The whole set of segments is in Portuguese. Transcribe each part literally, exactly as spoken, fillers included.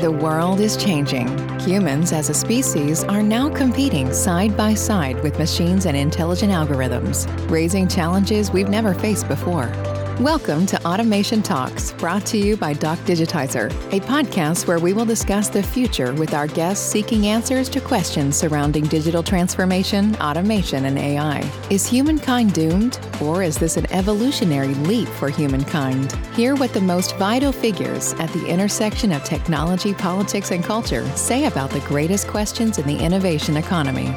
The world is changing. Humans as a species are now competing side by side with machines and intelligent algorithms, raising challenges we've never faced before. Welcome to Automation Talks, brought to you by Doc Digitizer, a podcast where we will discuss the future with our guests seeking answers to questions surrounding digital transformation, automation, and A I. Is humankind doomed, or is this an evolutionary leap for humankind? Hear what the most vital figures at the intersection of technology, politics, and culture say about the greatest questions in the innovation economy.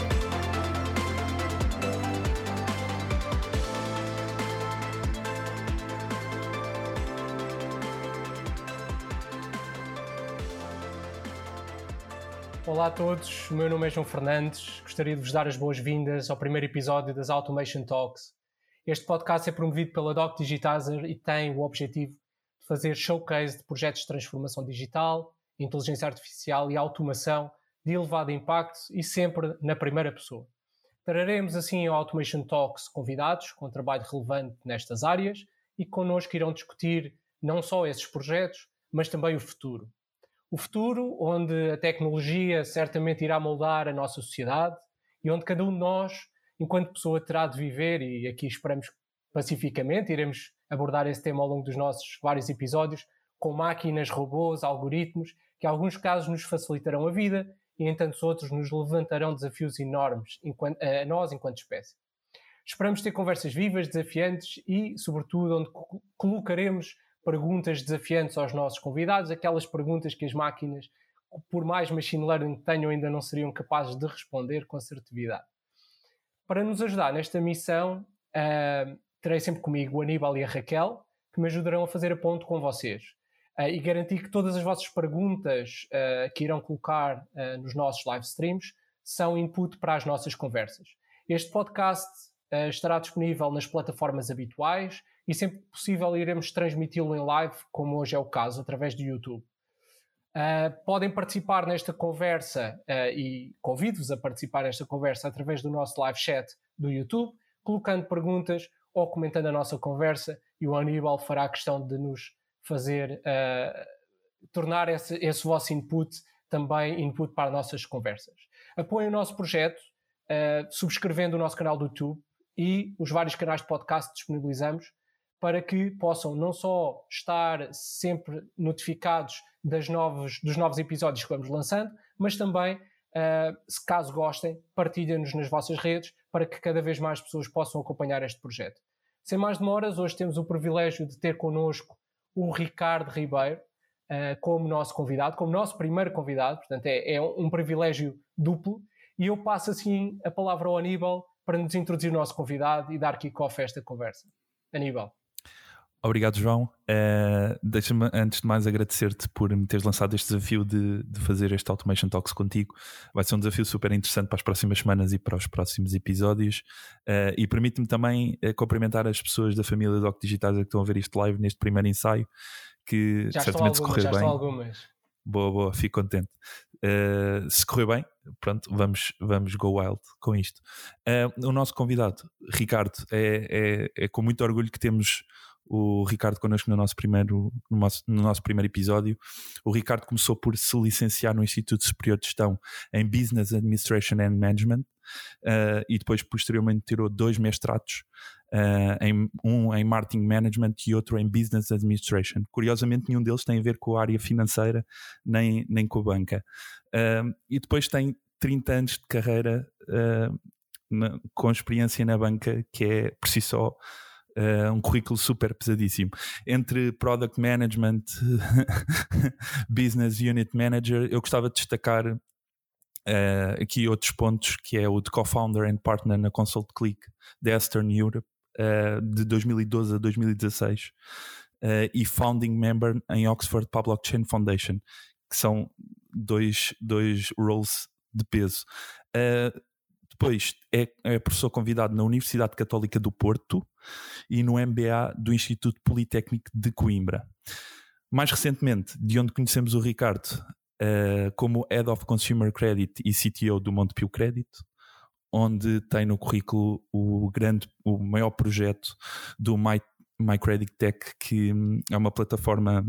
Olá a todos, o meu nome é João Fernandes, gostaria de vos dar as boas-vindas ao primeiro episódio das Automation Talks. Este podcast é promovido pela Doc Digitizer e tem o objetivo de fazer showcase de projetos de transformação digital, inteligência artificial e automação de elevado impacto e sempre na primeira pessoa. Traremos assim ao Automation Talks convidados com trabalho relevante nestas áreas e connosco irão discutir não só esses projetos, mas também o futuro. O futuro onde a tecnologia certamente irá moldar a nossa sociedade e onde cada um de nós, enquanto pessoa, terá de viver, e aqui esperamos pacificamente, iremos abordar esse tema ao longo dos nossos vários episódios, com máquinas, robôs, algoritmos, que em alguns casos nos facilitarão a vida e em tantos outros nos levantarão desafios enormes enquanto, a nós enquanto espécie. Esperamos ter conversas vivas, desafiantes e, sobretudo, onde colocaremos perguntas desafiantes aos nossos convidados, aquelas perguntas que as máquinas, por mais machine learning que tenham, ainda não seriam capazes de responder com assertividade. Para nos ajudar nesta missão, uh, terei sempre comigo o Aníbal e a Raquel, que me ajudarão a fazer a ponte com vocês uh, e garantir que todas as vossas perguntas uh, que irão colocar uh, nos nossos live streams são input para as nossas conversas. Este podcast uh, estará disponível nas plataformas habituais, e sempre que possível iremos transmiti-lo em live, como hoje é o caso, através do YouTube. Uh, podem participar nesta conversa uh, e convido-vos a participar nesta conversa através do nosso live chat do YouTube, colocando perguntas ou comentando a nossa conversa, e o Aníbal fará questão de nos fazer uh, tornar esse, esse vosso input também input para as nossas conversas. Apoiem o nosso projeto, uh, subscrevendo o nosso canal do YouTube e os vários canais de podcast que disponibilizamos, para que possam não só estar sempre notificados das novos, dos novos episódios que vamos lançando, mas também, uh, se caso gostem, partilhem-nos nas vossas redes para que cada vez mais pessoas possam acompanhar este projeto. Sem mais demoras, hoje temos o privilégio de ter connosco o Ricardo Ribeiro uh, como nosso convidado, como nosso primeiro convidado, portanto é, é um privilégio duplo, e eu passo assim a palavra ao Aníbal para nos introduzir o nosso convidado e dar kick-off a esta conversa. Aníbal. Obrigado, João. Uh, deixa-me antes de mais agradecer-te por me teres lançado este desafio de, de fazer este Automation Talks contigo. Vai ser um desafio super interessante para as próximas semanas e para os próximos episódios. Uh, e permite-me também uh, cumprimentar as pessoas da família Doc Digitizer que estão a ver este live neste primeiro ensaio, que já certamente estão algumas, se correr já bem. Estão algumas. Boa, boa, fico contente. Uh, se correr bem, pronto, vamos, vamos go wild com isto. Uh, o nosso convidado, Ricardo, é, é, é com muito orgulho que temos o Ricardo connosco no nosso primeiro, no nosso, no nosso primeiro episódio. O Ricardo começou por se licenciar no Instituto Superior de Gestão em Business Administration and Management uh, e depois posteriormente tirou dois mestrados, uh, em, um em Marketing Management e outro em Business Administration. Curiosamente nenhum deles tem a ver com a área financeira nem, nem com a banca. Uh, e depois tem trinta anos de carreira uh, na, com experiência na banca, que é por si só Uh, um currículo super pesadíssimo, entre Product Management Business Unit Manager. Eu gostava de destacar uh, aqui outros pontos, que é o de Co-Founder and Partner na Consulta Clique da Eastern Europe uh, de dois mil e doze a dois mil e dezasseis uh, e Founding Member em Oxford Public Chain Foundation, que são dois, dois roles de peso. Uh, Depois é, é professor convidado na Universidade Católica do Porto e no M B A do Instituto Politécnico de Coimbra. Mais recentemente, de onde conhecemos o Ricardo uh, como Head of Consumer Credit e C T O do Montepio Credit, onde tem no currículo o, grande, o maior projeto do My, MyCreditTech, que é uma plataforma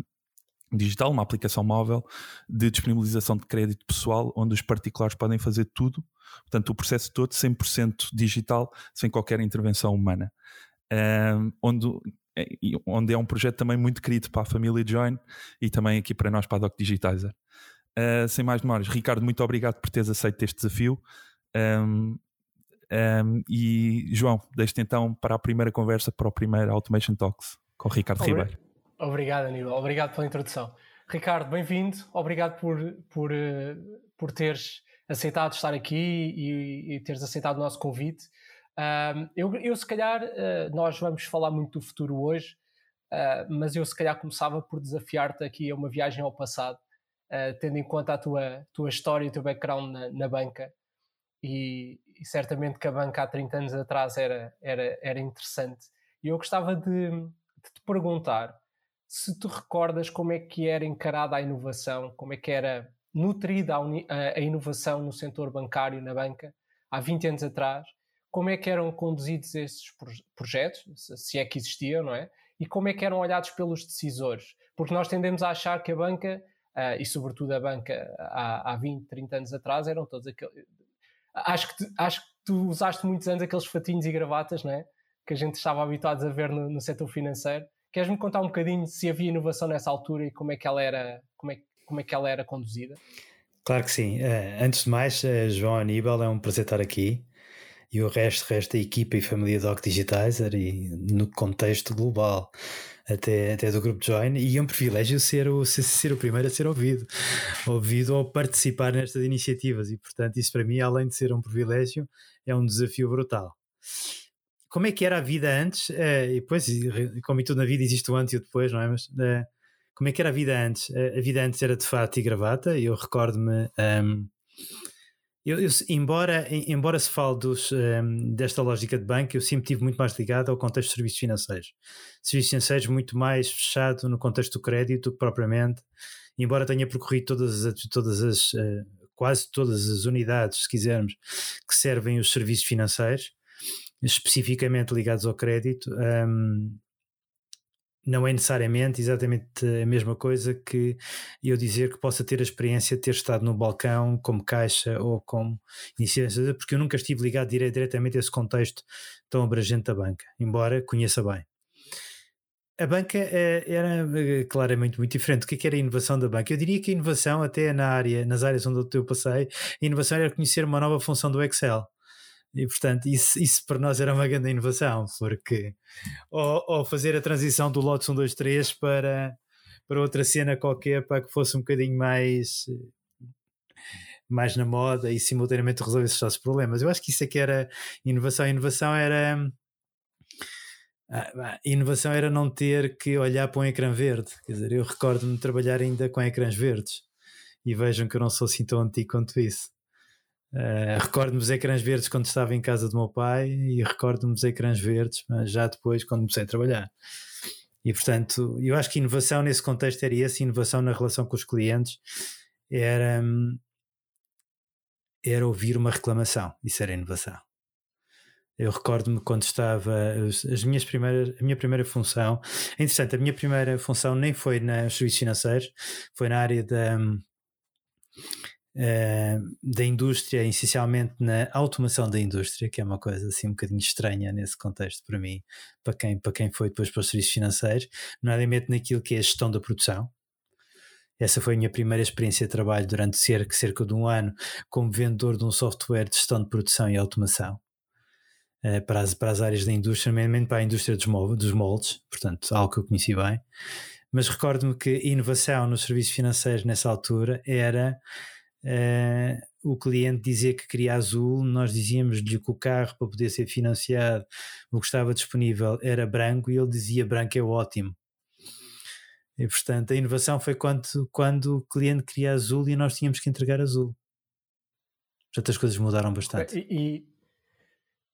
digital, uma aplicação móvel de disponibilização de crédito pessoal, onde os particulares podem fazer tudo, portanto o processo todo cem por cento digital, sem qualquer intervenção humana, um, onde, onde é um projeto também muito querido para a família Join e também aqui para nós, para a Doc Digitizer. Uh, sem mais demoras, Ricardo, muito obrigado por teres aceito este desafio. um, um, e João, deixo-te então para a primeira conversa, para o primeiro Automation Talks com o Ricardo Ribeiro. Right. Obrigado, Aníbal. Obrigado pela introdução. Ricardo, bem-vindo. Obrigado por, por, por teres aceitado estar aqui e, e teres aceitado o nosso convite. Um, eu, eu, se calhar, uh, nós vamos falar muito do futuro hoje, uh, mas eu, se calhar, começava por desafiar-te aqui a uma viagem ao passado, uh, tendo em conta a tua, tua história e o teu background na, na banca. E, e certamente que a banca há trinta anos atrás era, era, era interessante. E eu gostava de, de te perguntar se tu recordas como é que era encarada a inovação, como é que era nutrida a inovação no setor bancário, na banca, há vinte anos atrás, como é que eram conduzidos esses projetos, se é que existiam, não é? E como é que eram olhados pelos decisores? Porque nós tendemos a achar que a banca, e sobretudo a banca há vinte, trinta anos atrás, eram todos aqueles... Acho que tu, acho que tu usaste muitos anos aqueles fatinhos e gravatas, não é? Que a gente estava habituados a ver no, no setor financeiro. Queres-me contar um bocadinho se havia inovação nessa altura e como é que ela era, como é, como é que ela era conduzida? Claro que sim. Antes de mais, João, Aníbal, é um prazer estar aqui, e o resto, resto da equipa e família Doc Digitizer, e no contexto global até, até do grupo Join, e é um privilégio ser o, ser o primeiro a ser ouvido, ouvido ou participar nestas iniciativas, e portanto isso para mim, além de ser um privilégio, é um desafio brutal. Como é que era a vida antes? E depois, como em tudo na vida, existe o antes e o depois, não é? Mas como é que era a vida antes? A vida antes era de fato e gravata. Eu recordo-me, um, eu, eu, embora, embora se fale dos, um, desta lógica de banco, eu sempre estive muito mais ligado ao contexto de serviços financeiros. Serviços financeiros muito mais fechado no contexto do crédito do que propriamente, embora tenha percorrido todas as... Todas as quase todas as unidades, se quisermos, que servem os serviços financeiros, especificamente ligados ao crédito, um, não é necessariamente exatamente a mesma coisa que eu dizer que possa ter a experiência de ter estado no balcão como caixa ou como iniciativa, porque eu nunca estive ligado dire- diretamente a esse contexto tão abrangente da banca, embora conheça bem. A banca eh, era eh, claramente muito diferente. O que é que era a inovação da banca? Eu diria que a inovação, até na área, nas áreas onde eu passei, a inovação era conhecer uma nova função do Excel. E portanto isso, isso para nós era uma grande inovação, porque ou, ou fazer a transição do lotes um, dois, três para, para outra cena qualquer, para que fosse um bocadinho mais, mais na moda e simultaneamente resolver esses nossos problemas. Eu acho que isso é que era inovação. A inovação era, a inovação era não ter que olhar para um ecrã verde. Quer dizer, eu recordo-me de trabalhar ainda com ecrãs verdes, e vejam que eu não sou assim tão antigo quanto isso. Uh, recordo-me os ecrãs verdes quando estava em casa do meu pai, e recordo-me os ecrãs verdes mas já depois quando comecei a trabalhar. E portanto eu acho que inovação nesse contexto era essa. Inovação na relação com os clientes era, era ouvir uma reclamação. Isso era inovação. Eu recordo-me quando estava as minhas primeiras, a minha primeira função é interessante, a minha primeira função nem foi nos serviços financeiros, foi na área da Uh, da indústria, essencialmente na automação da indústria, que é uma coisa assim um bocadinho estranha nesse contexto para mim, para quem, para quem foi depois para os serviços financeiros, nomeadamente naquilo que é a gestão da produção. Essa foi a minha primeira experiência de trabalho durante cerca, cerca de um ano como vendedor de um software de gestão de produção e automação uh, para, as, para as áreas da indústria, nomeadamente para a indústria dos, mov- dos moldes, portanto algo que eu conheci bem. Mas recordo-me que a inovação nos serviços financeiros nessa altura era Uh, o cliente dizia que queria azul, nós dizíamos-lhe que o carro, para poder ser financiado, o que estava disponível era branco, e ele dizia branco é ótimo. E portanto a inovação foi quando, quando o cliente queria azul e nós tínhamos que entregar azul. Portanto as coisas mudaram bastante. E,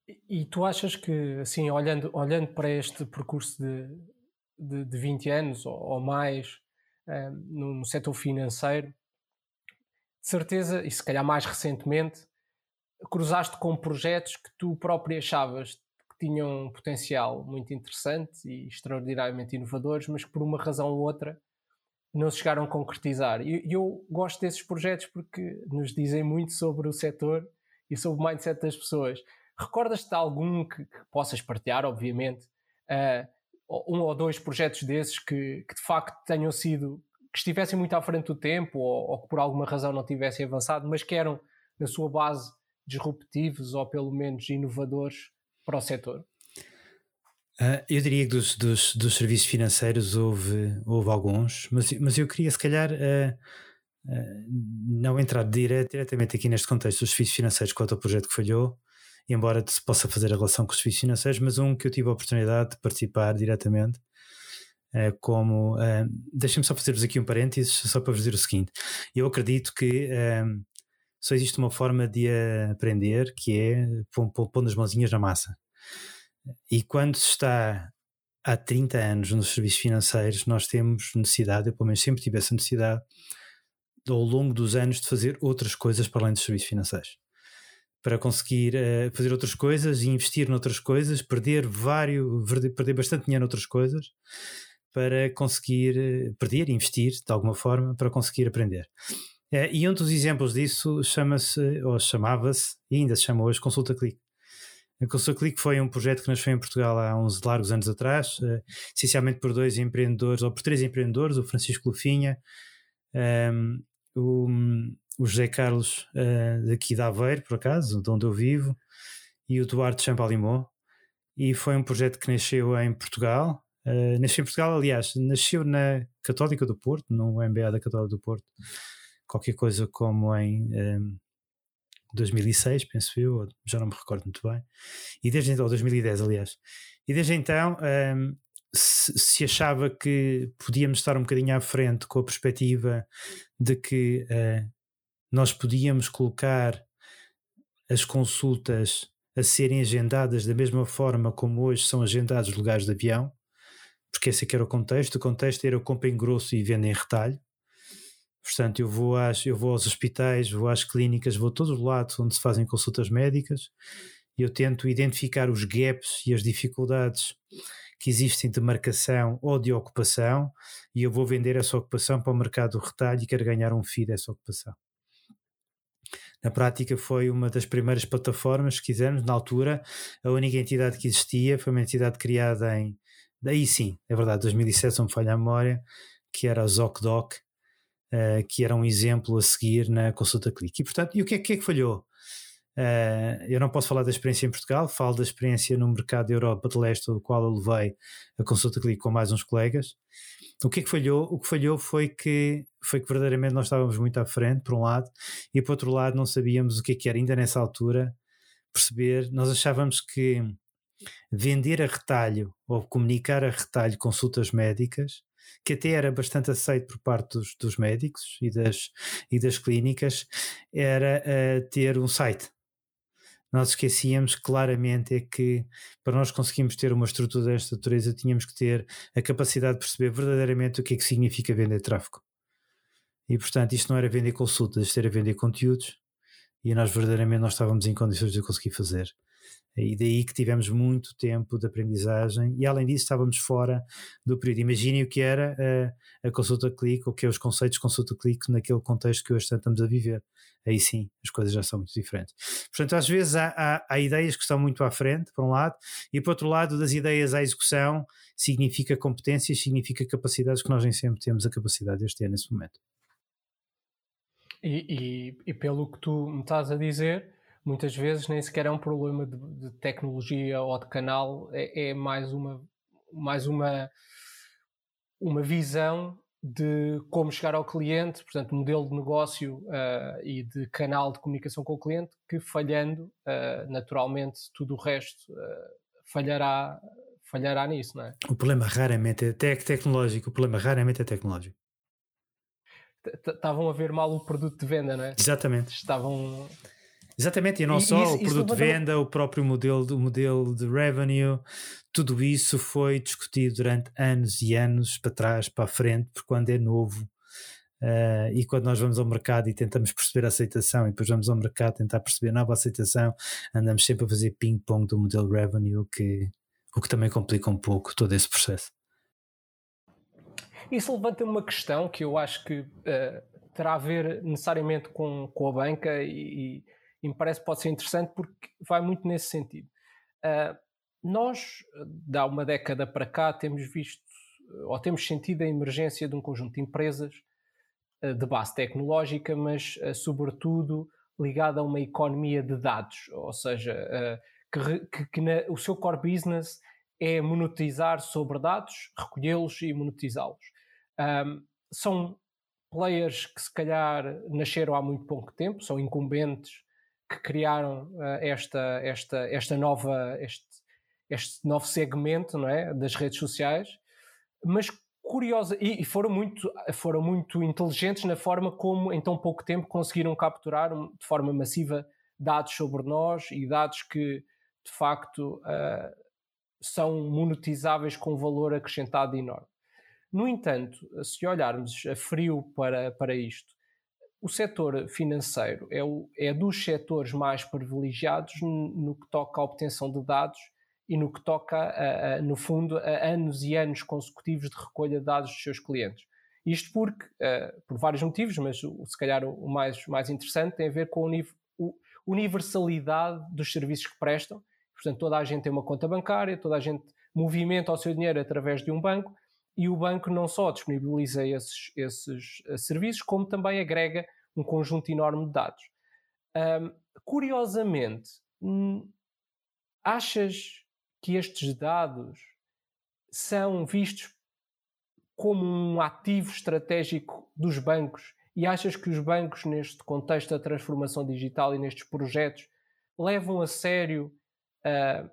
e, e tu achas que assim, olhando, olhando para este percurso de, de, de vinte anos ou, ou mais uh, no, no setor financeiro, de certeza, e se calhar mais recentemente, cruzaste com projetos que tu próprio achavas que tinham um potencial muito interessante e extraordinariamente inovadores, mas que por uma razão ou outra não se chegaram a concretizar. E eu, eu gosto desses projetos porque nos dizem muito sobre o setor e sobre o mindset das pessoas. Recordas-te de algum que, que possas partilhar, obviamente, uh, um ou dois projetos desses que, que de facto tenham sido, que estivessem muito à frente do tempo ou, ou que por alguma razão não tivessem avançado, mas que eram, na sua base, disruptivos ou pelo menos inovadores para o setor? Uh, eu diria que dos, dos, dos serviços financeiros houve, houve alguns, mas, mas eu queria se calhar uh, uh, não entrar dire- diretamente aqui neste contexto dos serviços financeiros quanto ao projeto que falhou, embora se possa fazer a relação com os serviços financeiros, mas um que eu tive a oportunidade de participar diretamente, uh, como... Uh, deixem-me só fazer-vos aqui um parênteses, só para vos dizer o seguinte. Eu acredito que uh, só existe uma forma de aprender, que é pondo as mãozinhas na massa. E quando se está há trinta anos nos serviços financeiros, nós temos necessidade, eu pelo menos sempre tive essa necessidade, ao longo dos anos, de fazer outras coisas para além dos serviços financeiros. Para conseguir uh, fazer outras coisas e investir noutras coisas, perder vários, perder bastante dinheiro noutras coisas, para conseguir perder, investir de alguma forma, para conseguir aprender. Uh, e um dos exemplos disso chama-se, ou chamava-se, e ainda se chama hoje, Consulta Clique. A Consulta Clique foi um projeto que nasceu em Portugal há uns largos anos atrás, uh, essencialmente por dois empreendedores, ou por três empreendedores, o Francisco Lufinha, um, o... o José Carlos, uh, daqui de Aveiro, por acaso, de onde eu vivo, e o Duarte Champalimaud, e foi um projeto que nasceu em Portugal, uh, nasceu em Portugal, aliás, nasceu na Católica do Porto, no M B A da Católica do Porto, qualquer coisa como em um, dois mil e seis, penso eu, já não me recordo muito bem, e desde então, dois mil e dez, aliás, e desde então um, se, se achava que podíamos estar um bocadinho à frente com a perspectiva de que uh, nós podíamos colocar as consultas a serem agendadas da mesma forma como hoje são agendados os lugares de avião, porque esse é que era o contexto. O contexto era o compra em grosso e venda em retalho. Portanto, eu vou, às, eu vou aos hospitais, vou às clínicas, vou a todos os lados onde se fazem consultas médicas e eu tento identificar os gaps e as dificuldades que existem de marcação ou de ocupação e eu vou vender essa ocupação para o mercado do retalho e quero ganhar um fee dessa ocupação. Na prática foi uma das primeiras plataformas, se quisermos, na altura, a única entidade que existia, foi uma entidade criada em, daí sim, é verdade, dois mil e sete, se não me falha a memória, que era a ZocDoc, uh, que era um exemplo a seguir na Consulta Clique. E portanto, e o que é que, é que falhou? Uh, eu não posso falar da experiência em Portugal, falo da experiência no mercado da Europa de Leste, do qual eu levei a Consulta Clique com mais uns colegas. O que é que falhou? O que falhou foi que, foi que verdadeiramente nós estávamos muito à frente, por um lado, e por outro lado não sabíamos o que é que era, ainda nessa altura, perceber. Nós achávamos que vender a retalho ou comunicar a retalho consultas médicas, que até era bastante aceito por parte dos, dos médicos e das, e das clínicas, era uh, ter um site. Nós esquecíamos claramente é que para nós conseguirmos ter uma estrutura desta natureza tínhamos que ter a capacidade de perceber verdadeiramente o que é que significa vender tráfego. E portanto isto não era vender consultas, isto era vender conteúdos e nós verdadeiramente nós estávamos em condições de conseguir fazer. E daí que tivemos muito tempo de aprendizagem e além disso estávamos fora do período. Imaginem o que era a, a Consulta Clique, ou que é os conceitos de Consulta Clique naquele contexto que hoje estamos a viver. Aí sim, as coisas já são muito diferentes. Portanto, às vezes há, há, há ideias que estão muito à frente, por um lado, e por outro lado das ideias à execução significa competências, significa capacidades que nós nem sempre temos a capacidade de as ter nesse momento. E, e, e pelo que tu me estás a dizer... muitas vezes nem sequer é um problema de, de tecnologia ou de canal, é, é mais, uma, mais uma, uma visão de como chegar ao cliente, portanto, modelo de negócio uh, e de canal de comunicação com o cliente, que falhando, uh, naturalmente, tudo o resto uh, falhará, falhará nisso, não é? O problema raramente é tec- tecnológico, o problema raramente é tecnológico. Estavam a ver mal o produto de venda, não é? Exatamente. Estavam... Exatamente, e não e, só isso, o produto de venda, o próprio modelo, o modelo de revenue, tudo isso foi discutido durante anos e anos, para trás, para a frente, porque quando é novo uh, e quando nós vamos ao mercado e tentamos perceber a aceitação e depois vamos ao mercado tentar perceber nova aceitação, andamos sempre a fazer ping-pong do modelo revenue, que, o que também complica um pouco todo esse processo. Isso levanta uma questão que eu acho que uh, terá a ver necessariamente com, com a banca e, e me parece que pode ser interessante porque vai muito nesse sentido. Uh, nós, de há uma década para cá, temos visto ou temos sentido a emergência de um conjunto de empresas uh, de base tecnológica, mas uh, sobretudo ligada a uma economia de dados, ou seja, uh, que, que, que na, o seu core business é monetizar sobre dados, recolhê-los e monetizá-los. Um, são players que se calhar nasceram há muito pouco tempo, são incumbentes que criaram uh, esta, esta, esta nova, este, este novo segmento, não é, das redes sociais, mas curiosa, e, e foram, muito, foram muito inteligentes na forma como em tão pouco tempo conseguiram capturar de forma massiva dados sobre nós e dados que de facto... Uh, são monetizáveis com um valor acrescentado enorme. No entanto, se olharmos a frio para, para isto, o setor financeiro é, o, é dos setores mais privilegiados no que toca à obtenção de dados e no que toca, a, a, no fundo, a anos e anos consecutivos de recolha de dados dos seus clientes. Isto porque, uh, por vários motivos, mas o, se calhar o mais, mais interessante tem a ver com a universalidade dos serviços que prestam. Portanto, toda a gente tem uma conta bancária, toda a gente movimenta o seu dinheiro através de um banco e o banco não só disponibiliza esses, esses serviços, como também agrega um conjunto enorme de dados. Um, curiosamente, achas que estes dados são vistos como um ativo estratégico dos bancos e achas que os bancos, neste contexto da transformação digital e nestes projetos, levam a sério Uh,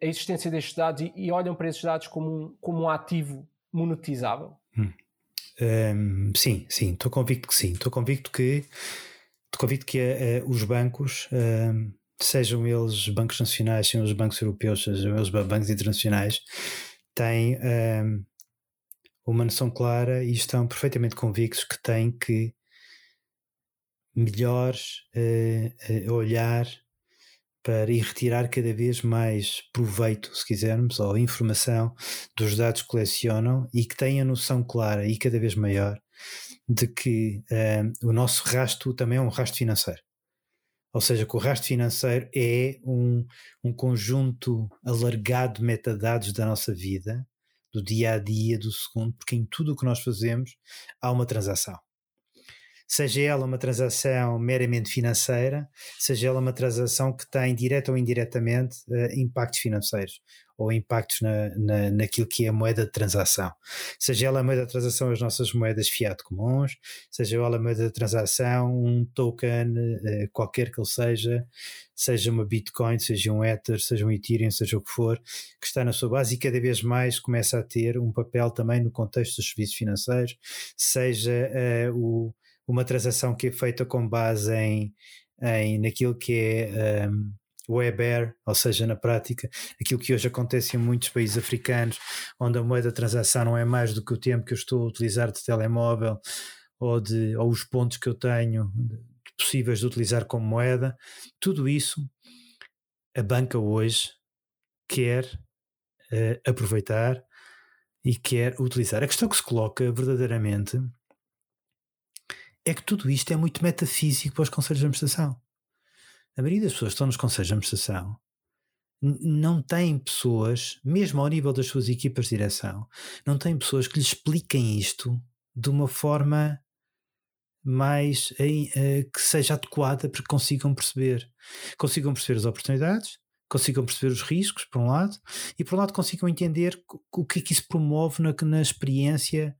a existência destes dados e, e olham para esses dados como um, como um ativo monetizável? Hum. Um, sim, sim, estou convicto que sim. Estou convicto que, estou convicto que uh, os bancos, uh, sejam eles bancos nacionais, sejam os bancos europeus, sejam eles bancos internacionais, têm uh, uma noção clara e estão perfeitamente convictos que têm que melhor uh, uh, olhar para ir retirar cada vez mais proveito, se quisermos, ou informação dos dados que colecionam e que têm a noção clara e cada vez maior de que um, o nosso rasto também é um rasto financeiro. Ou seja, que o rasto financeiro é um, um conjunto alargado de metadados da nossa vida, do dia a dia, do segundo, porque em tudo o que nós fazemos há uma transação. Seja ela uma transação meramente financeira, seja ela uma transação que tem, direta ou indiretamente, impactos financeiros ou impactos na, na, naquilo que é a moeda de transação. Seja ela a moeda de transação as nossas moedas fiat comuns, seja ela a moeda de transação um token, qualquer que ele seja, seja uma Bitcoin, seja um Ether, seja um Ethereum, seja o que for, que está na sua base e cada vez mais começa a ter um papel também no contexto dos serviços financeiros, seja uh, o uma transação que é feita com base em, em naquilo que é um, WebAir, ou seja, na prática, aquilo que hoje acontece em muitos países africanos, onde a moeda de transação não é mais do que o tempo que eu estou a utilizar de telemóvel ou, de, ou os pontos que eu tenho possíveis de utilizar como moeda. Tudo isso a banca hoje quer uh, aproveitar e quer utilizar. A questão que se coloca verdadeiramente é que tudo isto é muito metafísico para os conselhos de administração. A maioria das pessoas que estão nos conselhos de administração n- não têm pessoas, mesmo ao nível das suas equipas de direção, não têm pessoas que lhes expliquem isto de uma forma mais em, eh, que seja adequada para que consigam perceber. Consigam perceber as oportunidades, consigam perceber os riscos, por um lado, e por um lado consigam entender o que é que isso promove na, na experiência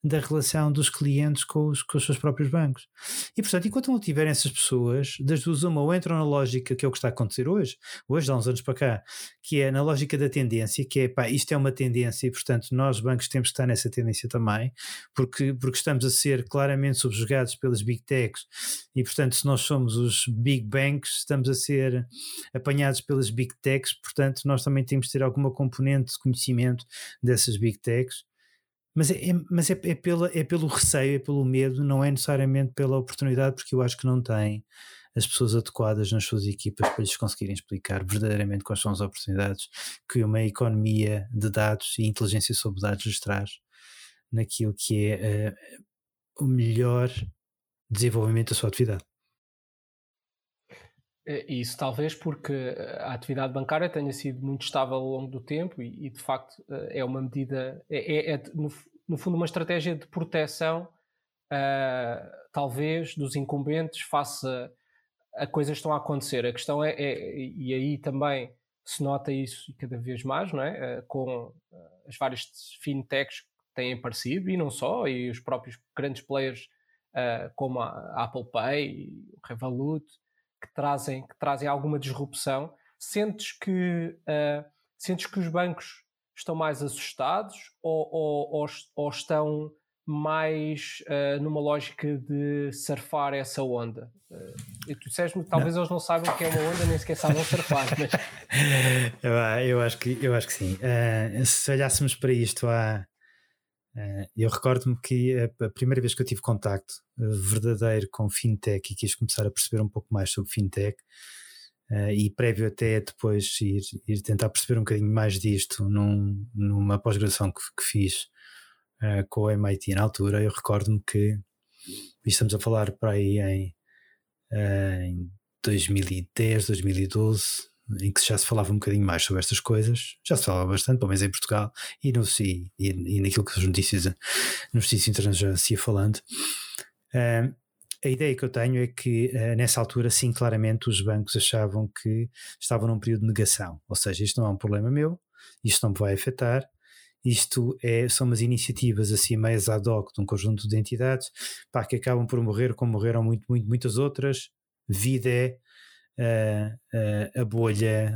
da relação dos clientes com os, com os seus próprios bancos. E, portanto, enquanto não tiverem essas pessoas, das duas uma, ou entram na lógica, que é o que está a acontecer hoje, hoje há uns anos para cá, que é na lógica da tendência, que é, pá, isto é uma tendência e, portanto, nós bancos temos que estar nessa tendência também, porque, porque estamos a ser claramente subjugados pelas big techs e, portanto, se nós somos os big banks, estamos a ser apanhados pelas big techs, portanto, nós também temos de ter alguma componente de conhecimento dessas big techs. Mas, é, mas é, é, pela, é pelo receio, é pelo medo, não é necessariamente pela oportunidade, porque eu acho que não têm as pessoas adequadas nas suas equipas para lhes conseguirem explicar verdadeiramente quais são as oportunidades que uma economia de dados e inteligência sobre dados lhes traz naquilo que é uh, o melhor desenvolvimento da sua atividade. Isso, talvez porque a atividade bancária tenha sido muito estável ao longo do tempo e, e de facto, é uma medida, é, é, é no, no fundo uma estratégia de proteção, uh, talvez, dos incumbentes face a, a coisas que estão a acontecer. A questão é, é, e aí também se nota isso cada vez mais, não é? Uh, com as várias fintechs que têm aparecido, e não só, e os próprios grandes players uh, como a Apple Pay, o Revolut, que trazem, que trazem alguma disrupção. Sentes que, uh, sentes que os bancos estão mais assustados ou, ou, ou, ou estão mais uh, numa lógica de surfar essa onda? Uh, e tu disseste-me que talvez não. Eles não saibam o que é uma onda, nem sequer sabem surfar. Mas... eu, acho que, eu acho que sim. Uh, se olhássemos para isto, há, uh, eu recordo-me que a, a primeira vez que eu tive contacto verdadeiro com fintech e quis começar a perceber um pouco mais sobre fintech, uh, e prévio até depois ir, ir tentar perceber um bocadinho mais disto num, numa pós-graduação que, que fiz uh, com o M I T na altura. Eu recordo-me que estamos a falar para aí em, uh, em dois mil e dez, dois mil e doze, em que já se falava um bocadinho mais sobre estas coisas, já se falava bastante, pelo menos em Portugal, e, no, e, e naquilo que as notícias nos notícias internacionais se ia falando. Uh, a ideia que eu tenho é que uh, nessa altura, sim, claramente os bancos achavam que estavam num período de negação, ou seja, isto não é um problema meu, isto não me vai afetar, isto é, são umas iniciativas assim mais ad hoc de um conjunto de entidades, pá, que acabam por morrer como morreram muito, muito, muitas outras, vide uh, uh, a bolha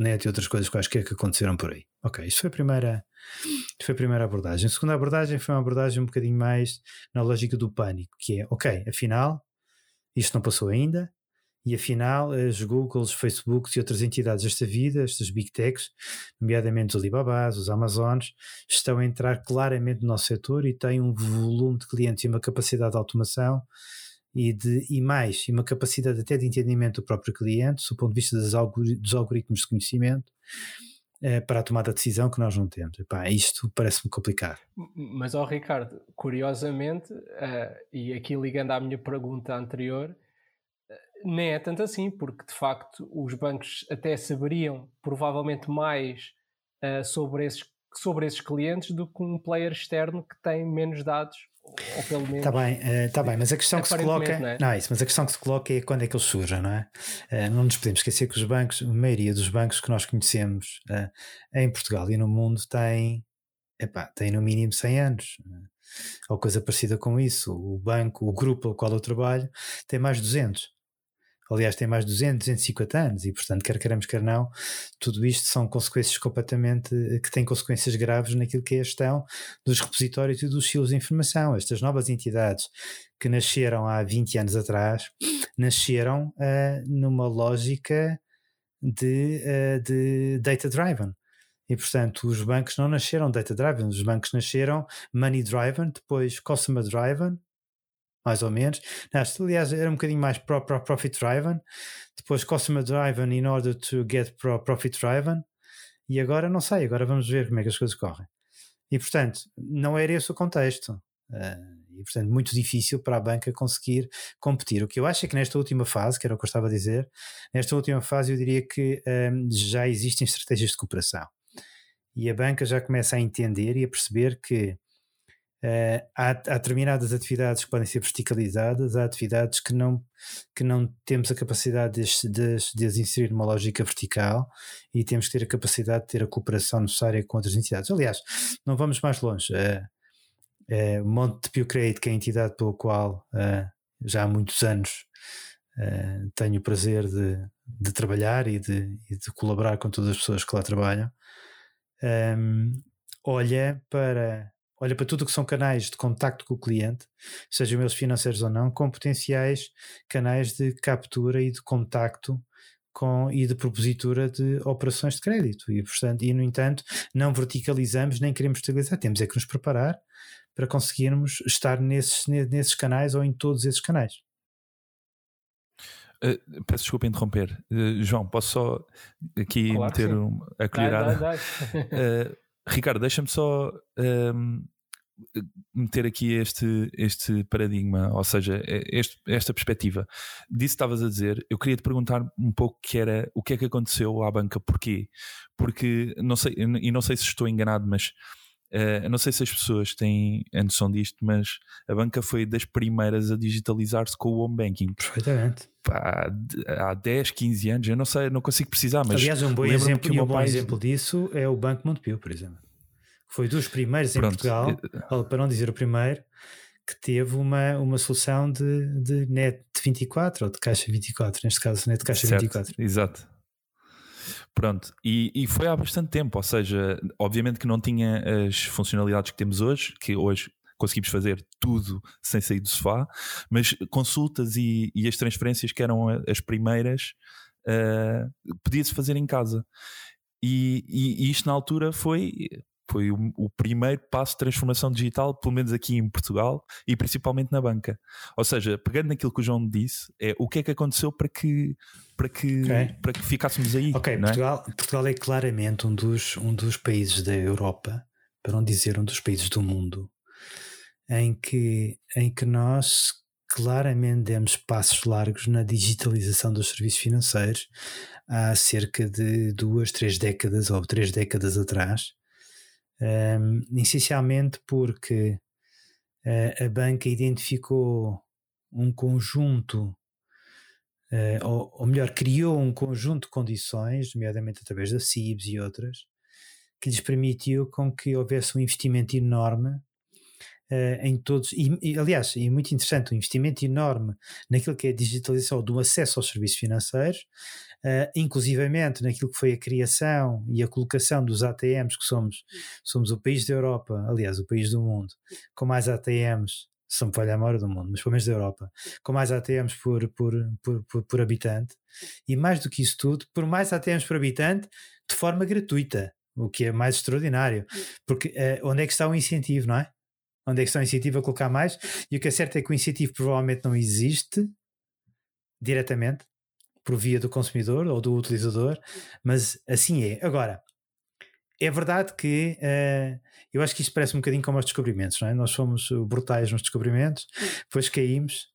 .net e outras coisas quaisquer que aconteceram por aí. Ok, isto foi a primeira... Foi a primeira abordagem. A segunda abordagem foi uma abordagem um bocadinho mais na lógica do pânico, que é, ok, afinal, isto não passou ainda, e afinal as Googles, Facebooks e outras entidades desta vida, estas big techs, nomeadamente os Alibabás, os Amazones, estão a entrar claramente no nosso setor e têm um volume de clientes e uma capacidade de automação e, de, e mais, e uma capacidade até de entendimento do próprio cliente, do ponto de vista das algori- dos algoritmos de conhecimento, para a tomada de decisão que nós não temos. Epá, isto parece-me complicado. Mas, ó, Ricardo, curiosamente, uh, e aqui ligando à minha pergunta anterior, uh, nem é tanto assim, porque de facto os bancos até saberiam provavelmente mais uh, sobre, esses, sobre esses clientes do que um player externo que tem menos dados, ou pelo menos... Está bem, uh, tá bem, mas a questão que se coloca... Não é? Não, isso, mas a questão que se coloca é quando é que eles surgem, não é? Uh, não nos podemos esquecer que os bancos, a maioria dos bancos que nós conhecemos uh, em Portugal e no mundo tem, epá, tem no mínimo cem anos, né? Ou coisa parecida com isso. O banco, o grupo ao qual eu trabalho, tem mais de duzentos. Aliás, tem mais de duzentos, duzentos e cinquenta anos e, portanto, quer queremos, quer não, tudo isto são consequências completamente, que têm consequências graves naquilo que é a gestão dos repositórios e dos silos de informação. Estas novas entidades que nasceram há vinte anos atrás, nasceram uh, numa lógica de, uh, de data-driven. E, portanto, os bancos não nasceram data-driven, os bancos nasceram money-driven, depois customer-driven, mais ou menos. Aliás, era um bocadinho mais profit-driven, depois customer-driven in order to get profit-driven, e agora não sei, agora vamos ver como é que as coisas correm. E, portanto, não era esse o contexto. E, portanto, muito difícil para a banca conseguir competir. O que eu acho é que nesta última fase, que era o que eu estava a dizer, nesta última fase eu diria que hum, já existem estratégias de cooperação. E a banca já começa a entender e a perceber que Uh, há, há determinadas atividades que podem ser verticalizadas, há atividades que não, que não temos a capacidade de, de, de as inserir numa lógica vertical e temos que ter a capacidade de ter a cooperação necessária com outras entidades. Aliás, não vamos mais longe. Uh, uh, Montepio Credit, que é a entidade pela qual uh, já há muitos anos uh, tenho o prazer de, de trabalhar e de, e de colaborar com todas as pessoas que lá trabalham, um, olha para... Olha para tudo o que são canais de contacto com o cliente, sejam eles financeiros ou não, com potenciais canais de captura e de contacto com, e de propositura de operações de crédito. E, portanto, e, no entanto, não verticalizamos nem queremos verticalizar. Temos é que nos preparar para conseguirmos estar nesses, nesses canais ou em todos esses canais. Uh, peço desculpa interromper. Uh, João, posso só aqui claro, meter um, a colherada? Dá, dá, dá. Uh, Ricardo, deixa-me só um, meter aqui este, este paradigma, ou seja, este, esta perspectiva. Disso estavas a dizer, eu queria te perguntar um pouco que era, o que é que aconteceu à banca, porquê? Porque, não sei, e não sei se estou enganado, mas uh, não sei se as pessoas têm a noção disto, mas a banca foi das primeiras a digitalizar-se com o home banking. Perfeitamente. Há, há dez, quinze anos, eu não sei, não consigo precisar, mas... Aliás, um bom exemplo, que o meu um bom pai... exemplo disso é o Banco Montepio, por exemplo. Foi dos primeiros Pronto. em Portugal, para não dizer o primeiro, que teve uma, uma solução de, de net vinte e quatro, ou de caixa vinte e quatro, neste caso, net caixa certo, vinte e quatro. Exato. Pronto, e, e foi há bastante tempo, ou seja, obviamente que não tinha as funcionalidades que temos hoje, que hoje conseguimos fazer tudo sem sair do sofá, mas consultas e, e as transferências que eram as primeiras, uh, podia-se fazer em casa. E, e, e isto na altura foi... Foi o, o primeiro passo de transformação digital, pelo menos aqui em Portugal e principalmente na banca. Ou seja, pegando naquilo que o João disse, é o que é que aconteceu para que, para que, okay. para que ficássemos aí. Ok, não Portugal, é? Portugal é claramente um dos, um dos países da Europa, para não dizer um dos países do mundo, em que, em que nós claramente demos passos largos na digitalização dos serviços financeiros há cerca de duas, três décadas ou três décadas atrás. Um, essencialmente porque uh, a banca identificou um conjunto, uh, ou, ou melhor, criou um conjunto de condições, nomeadamente através da C I B S e outras, que lhes permitiu com que houvesse um investimento enorme uh, em todos, e, e aliás, e muito interessante, um investimento enorme naquilo que é a digitalização do acesso aos serviços financeiros, Uh, inclusivamente naquilo que foi a criação e a colocação dos A T Ms, que somos, somos o país da Europa, aliás, o país do mundo, com mais A T Ms, se não me falha a memória do mundo, mas pelo menos da Europa, com mais A T Ms por, por, por, por, por habitante, e mais do que isso tudo, por mais A T Ms por habitante, de forma gratuita, o que é mais extraordinário, porque uh, onde é que está o incentivo, não é? Onde é que está o incentivo a colocar mais? E o que é certo é que o incentivo provavelmente não existe diretamente, por via do consumidor ou do utilizador, mas assim é. Agora, é verdade que uh, eu acho que isto parece um bocadinho como os descobrimentos, não é? Nós fomos brutais nos descobrimentos, depois caímos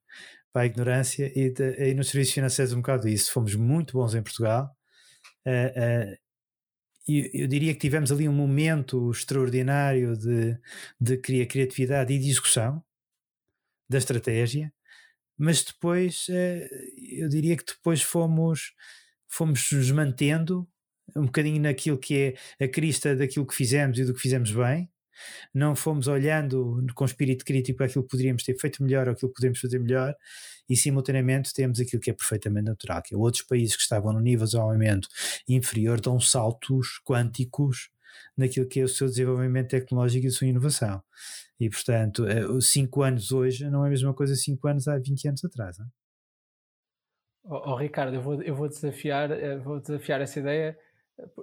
para a ignorância e, de, e nos serviços financeiros um bocado disso. Fomos muito bons em Portugal. Uh, uh, eu, eu diria que tivemos ali um momento extraordinário de, de criatividade e discussão da estratégia, mas depois, eu diria que depois fomos, fomos nos mantendo um bocadinho naquilo que é a crista daquilo que fizemos e do que fizemos bem, não fomos olhando com espírito crítico para aquilo que poderíamos ter feito melhor ou aquilo que podemos fazer melhor, e simultaneamente temos aquilo que é perfeitamente natural, que é outros países que estavam no nível de desenvolvimento inferior dão saltos quânticos naquilo que é o seu desenvolvimento tecnológico e a sua inovação. E, portanto, cinco anos hoje não é a mesma coisa que cinco anos há vinte anos atrás. Não? Oh, oh, Ricardo, eu vou, eu vou, desafiar, vou desafiar essa ideia.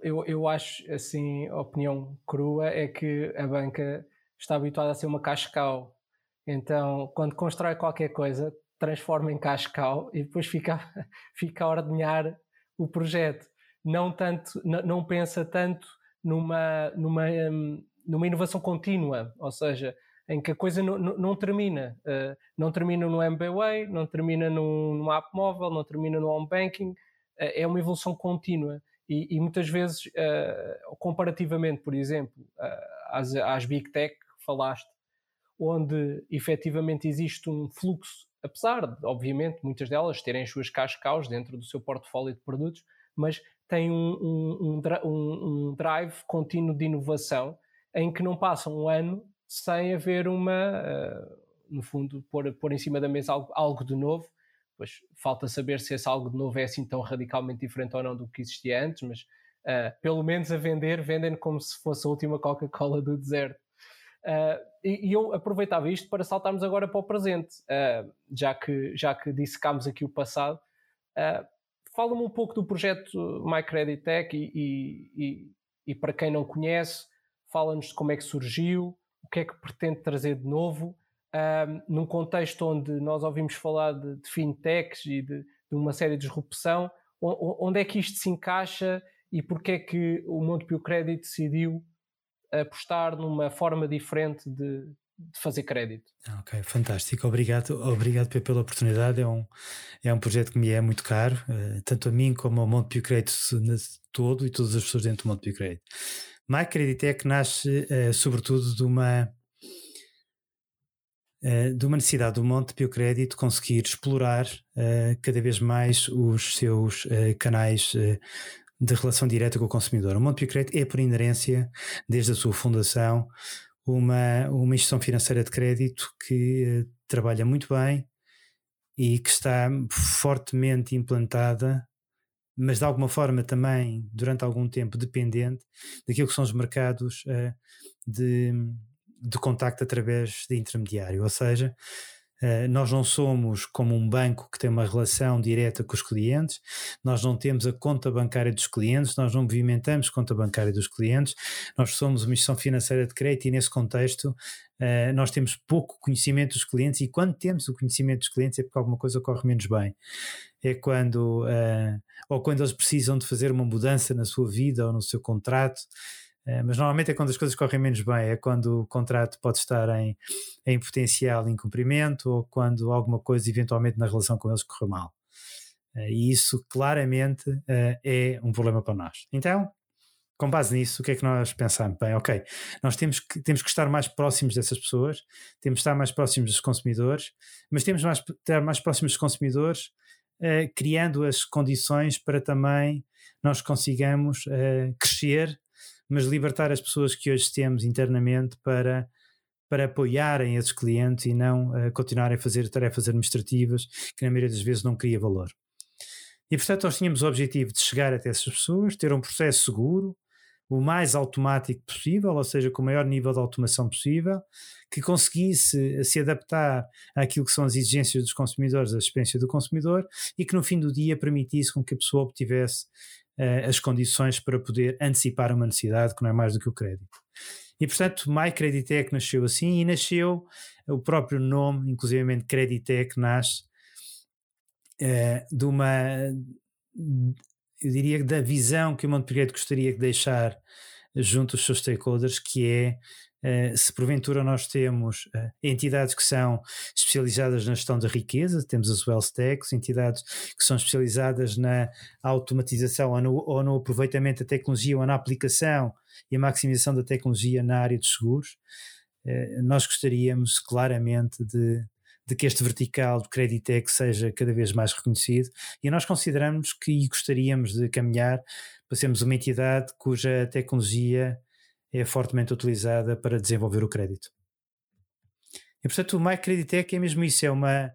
Eu, eu acho, assim, a opinião crua é que a banca está habituada a ser uma cascau. Então, quando constrói qualquer coisa, transforma em cascau e depois fica, fica a ordenhar o projeto. Não, tanto, não, não pensa tanto numa, numa, numa inovação contínua, ou seja... em que a coisa não, não, não termina. Uh, não termina no M B A, não termina num, num app móvel, não termina no home banking. Uh, é uma evolução contínua. E, e muitas vezes, uh, comparativamente, por exemplo, uh, às, às Big Tech, falaste, onde efetivamente existe um fluxo, apesar de, obviamente, muitas delas terem as suas cascaus dentro do seu portfólio de produtos, mas tem um, um, um, um drive contínuo de inovação em que não passa um ano sem haver uma, no fundo, pôr, pôr em cima da mesa algo, algo de novo. Pois falta saber se esse algo de novo é assim tão radicalmente diferente ou não do que existia antes, mas uh, pelo menos a vender, vendem como se fosse a última Coca-Cola do deserto. Uh, e, e eu aproveitava isto para saltarmos agora para o presente, uh, já que, já que dissecámos aqui o passado. Uh, fala-me um pouco do projeto MyCreditTech e, e, e, e para quem não conhece, fala-nos de como é que surgiu, o que é que pretende trazer de novo, um, num contexto onde nós ouvimos falar de, de fintechs e de, de uma série de disrupção, onde é que isto se encaixa e porque é que o Montepio Credit decidiu apostar numa forma diferente de, de fazer crédito. Ok, fantástico. Obrigado, obrigado pela oportunidade. É um, é um projeto que me é muito caro, tanto a mim como ao Montepio Credit todo e todas as pessoas dentro do Montepio Credit. MyCreditTech nasce uh, sobretudo de uma, uh, de uma necessidade do Montepio Credit conseguir explorar uh, cada vez mais os seus uh, canais uh, de relação direta com o consumidor. O Montepio Credit é, por inerência, desde a sua fundação, uma, uma instituição financeira de crédito que uh, trabalha muito bem e que está fortemente implantada, mas de alguma forma também, durante algum tempo, dependente daquilo que são os mercados uh, de, de contacto através de intermediário. Ou seja, uh, nós não somos como um banco que tem uma relação direta com os clientes, nós não temos a conta bancária dos clientes, nós não movimentamos conta bancária dos clientes, nós somos uma instituição financeira de crédito e, nesse contexto, uh, nós temos pouco conhecimento dos clientes, e quando temos o conhecimento dos clientes é porque alguma coisa corre menos bem. É quando, uh, ou quando eles precisam de fazer uma mudança na sua vida ou no seu contrato, uh, mas normalmente é quando as coisas correm menos bem, é quando o contrato pode estar em, em potencial incumprimento, ou quando alguma coisa eventualmente na relação com eles correu mal. Uh, e isso claramente uh, é um problema para nós. Então, com base nisso, o que é que nós pensámos? Bem, ok, nós temos que, temos que estar mais próximos dessas pessoas, temos que estar mais próximos dos consumidores, mas temos mais estar mais próximos dos consumidores Uh, criando as condições para também nós consigamos uh, crescer, mas libertar as pessoas que hoje temos internamente para, para apoiarem esses clientes e não uh, continuarem a fazer tarefas administrativas que na maioria das vezes não cria valor. E portanto nós tínhamos o objetivo de chegar até essas pessoas, ter um processo seguro, o mais automático possível, ou seja, com o maior nível de automação possível, que conseguisse se adaptar àquilo que são as exigências dos consumidores, à experiência do consumidor, e que no fim do dia permitisse com que a pessoa obtivesse uh, as condições para poder antecipar uma necessidade, que não é mais do que o crédito. E portanto MyCreditTech nasceu assim, e nasceu o próprio nome, inclusivamente Creditech, nasce uh, de uma... eu diria que da visão que o Montepio Credit gostaria de deixar junto aos seus stakeholders, que é, se porventura nós temos entidades que são especializadas na gestão da riqueza, temos as wealth techs, entidades que são especializadas na automatização ou no, ou no aproveitamento da tecnologia ou na aplicação e a maximização da tecnologia na área dos seguros, nós gostaríamos claramente de... de que este vertical do Creditech seja cada vez mais reconhecido, e nós consideramos que e gostaríamos de caminhar para sermos uma entidade cuja tecnologia é fortemente utilizada para desenvolver o crédito. E portanto o MyCreditech é mesmo isso, é uma,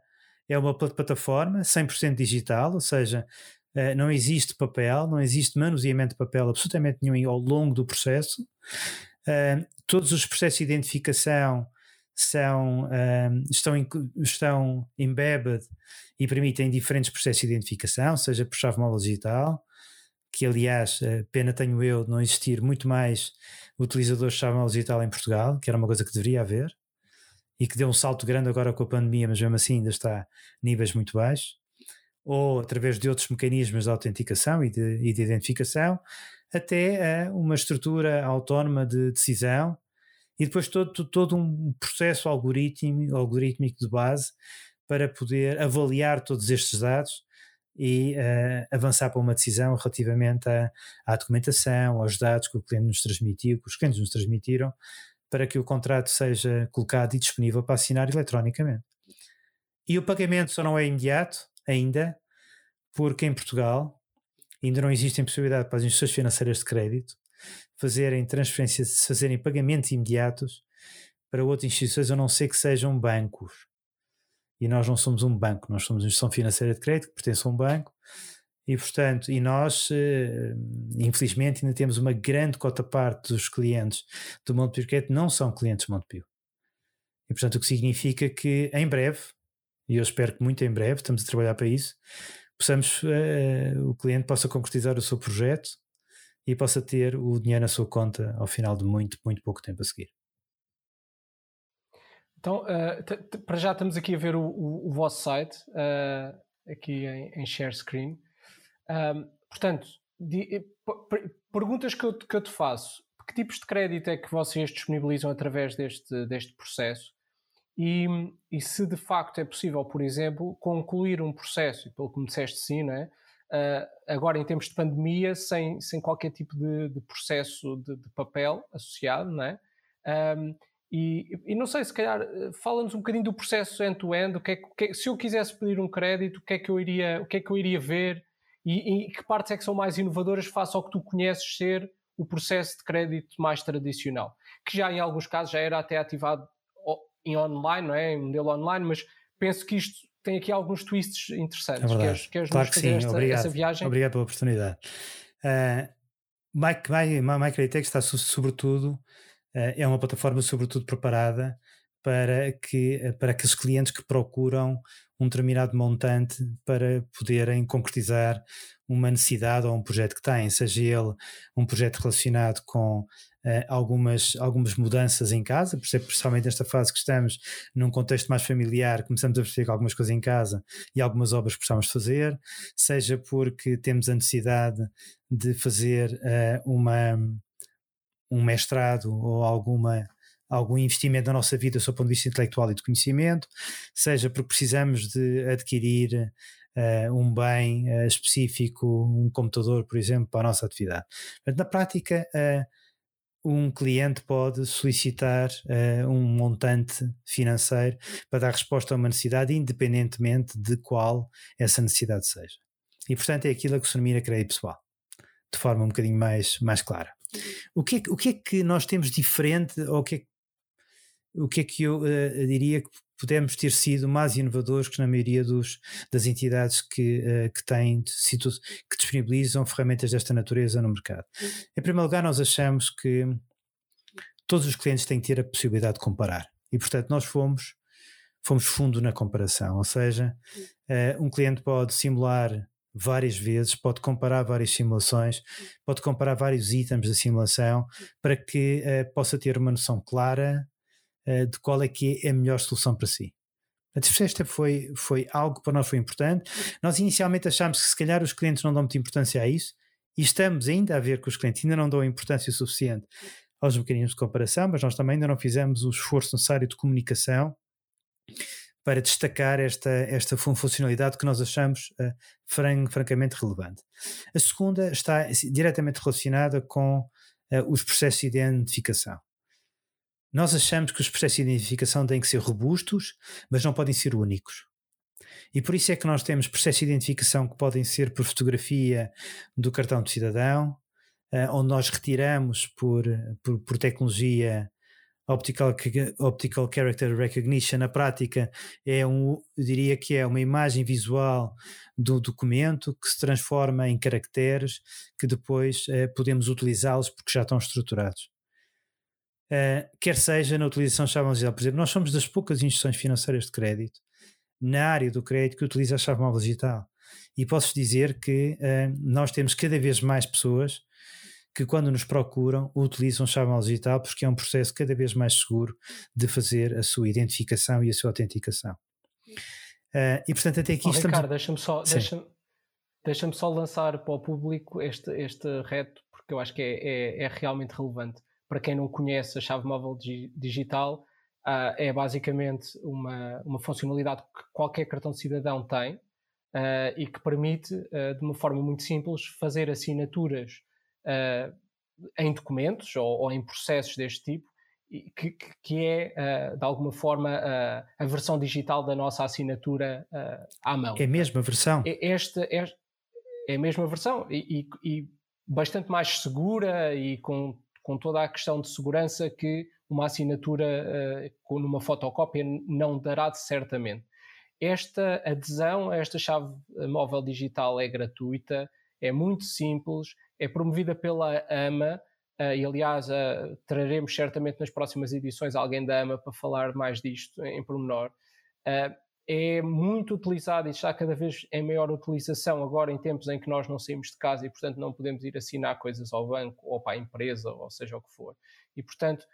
é uma plataforma cem por cento digital, ou seja, não existe papel, não existe manuseamento de papel absolutamente nenhum ao longo do processo, todos os processos de identificação São, um, estão, estão embedded e permitem diferentes processos de identificação, seja por chave móvel digital, que aliás, pena tenho eu de não existir muito mais utilizadores de chave móvel digital em Portugal, que era uma coisa que deveria haver e que deu um salto grande agora com a pandemia, mas mesmo assim ainda está a níveis muito baixos, ou através de outros mecanismos de autenticação e de, e de identificação, até a uma estrutura autónoma de decisão. E depois todo, todo um processo algorítmico, algorítmico de base para poder avaliar todos estes dados e uh, avançar para uma decisão relativamente à, à documentação, aos dados que o cliente nos transmitiu, que os clientes nos transmitiram, para que o contrato seja colocado e disponível para assinar eletronicamente. E o pagamento só não é imediato ainda, porque em Portugal ainda não existe possibilidade para as instituições financeiras de crédito fazerem transferências, fazerem pagamentos imediatos para outras instituições, a não ser que sejam bancos. E nós não somos um banco, nós somos uma instituição financeira de crédito que pertence a um banco, e portanto, e nós infelizmente ainda temos uma grande cota-parte dos clientes do Montepio Credit não são clientes do Montepio. E portanto o que significa que em breve, e eu espero que muito em breve, estamos a trabalhar para isso, possamos, uh, o cliente possa concretizar o seu projeto e possa ter o dinheiro na sua conta ao final de muito, muito pouco tempo a seguir. Então, uh, t- t- para já estamos aqui a ver o, o, o vosso site, uh, aqui em, em share screen. Um, portanto, de, per- perguntas que eu, que eu te faço, que tipos de crédito é que vocês disponibilizam através deste, deste processo? E, e se de facto é possível, por exemplo, concluir um processo, pelo que me disseste sim, não é? Uh, agora em tempos de pandemia, sem, sem qualquer tipo de, de processo de, de papel associado, não é? Um, e, e não sei, se calhar, fala-nos um bocadinho do processo end-to-end, o que é que, se eu quisesse pedir um crédito, o que é que eu iria, o que é que eu iria ver e, e que partes é que são mais inovadoras face ao que tu conheces ser o processo de crédito mais tradicional, que já em alguns casos já era até ativado em online, não é? Em modelo online, mas penso que isto tem aqui alguns twists interessantes. É queres, queres claro nos que fazer sim. Esta, Obrigado. Essa viagem? Obrigado pela oportunidade. Uh, My, My, My, MyCreditTech está sobretudo, uh, é uma plataforma sobretudo preparada para, que, para aqueles clientes que procuram um determinado montante para poderem concretizar uma necessidade ou um projeto que têm, seja ele um projeto relacionado com Uh, algumas, algumas mudanças em casa, por ser, principalmente nesta fase que estamos num contexto mais familiar, começamos a perceber algumas coisas em casa e algumas obras que precisamos fazer, seja porque temos a necessidade de fazer uh, uma, um mestrado ou alguma, algum investimento na nossa vida, do seu ponto de vista intelectual e de conhecimento, seja porque precisamos de adquirir Uh, um bem uh, específico, um computador, por exemplo, para a nossa atividade. Mas, na prática, uh, um cliente pode solicitar uh, um montante financeiro para dar resposta a uma necessidade, independentemente de qual essa necessidade seja. E, portanto, é aquilo a que se denomina crédito pessoal, de forma um bocadinho mais, mais clara. O que, é, o que é que nós temos diferente, ou o que é que, o que, é que eu uh, diria que podemos ter sido mais inovadores que na maioria dos, das entidades que, uh, que têm, que disponibilizam ferramentas desta natureza no mercado? Em primeiro lugar, nós achamos que todos os clientes têm que ter a possibilidade de comparar e, portanto, nós fomos, fomos fundo na comparação, ou seja, uh, um cliente pode simular várias vezes, pode comparar várias simulações, pode comparar vários itens da simulação para que uh, possa ter uma noção clara de qual é que é a melhor solução para si. Esta foi, foi algo que para nós foi importante. Nós inicialmente achámos que se calhar os clientes não dão muita importância a isso e estamos ainda a ver que os clientes ainda não dão importância suficiente aos mecanismos de comparação, mas nós também ainda não fizemos o esforço necessário de comunicação para destacar esta, esta funcionalidade que nós achamos uh, fran- francamente relevante. A segunda está diretamente relacionada com uh, os processos de identificação. Nós achamos que os processos de identificação têm que ser robustos, mas não podem ser únicos. E por isso é que nós temos processos de identificação que podem ser por fotografia do cartão de cidadão, onde nós retiramos por, por, por tecnologia optical, optical Character Recognition. Na prática, é um, eu diria que é uma imagem visual do documento que se transforma em caracteres que depois eh, podemos utilizá-los porque já estão estruturados. Uh, quer seja na utilização de chave digital. Por exemplo, nós somos das poucas instituições financeiras de crédito na área do crédito que utiliza a chave móvel digital. E posso dizer que uh, nós temos cada vez mais pessoas que, quando nos procuram, utilizam chave móvel digital porque é um processo cada vez mais seguro de fazer a sua identificação e a sua autenticação. Uh, e, portanto, até aqui oh, estamos... Ricardo, deixa-me só, deixa-me, deixa-me só lançar para o público este, este reto, porque eu acho que é, é, é realmente relevante. Para quem não conhece, a chave móvel digital uh, é basicamente uma, uma funcionalidade que qualquer cartão de cidadão tem uh, e que permite, uh, de uma forma muito simples, fazer assinaturas uh, em documentos ou, ou em processos deste tipo, que, que é, uh, de alguma forma, uh, a versão digital da nossa assinatura uh, à mão. É a mesma versão. Esta é, é a mesma versão e, e, e bastante mais segura e com... com toda a questão de segurança que uma assinatura uh, com uma fotocópia não dará certamente. Esta adesão a esta chave móvel digital é gratuita, é muito simples, é promovida pela A M A, uh, e aliás uh, traremos certamente nas próximas edições alguém da A M A para falar mais disto em pormenor. Uh, é muito utilizada e está cada vez em maior utilização agora em tempos em que nós não saímos de casa e, portanto, não podemos ir assinar coisas ao banco ou para a empresa ou seja o que for. E, portanto,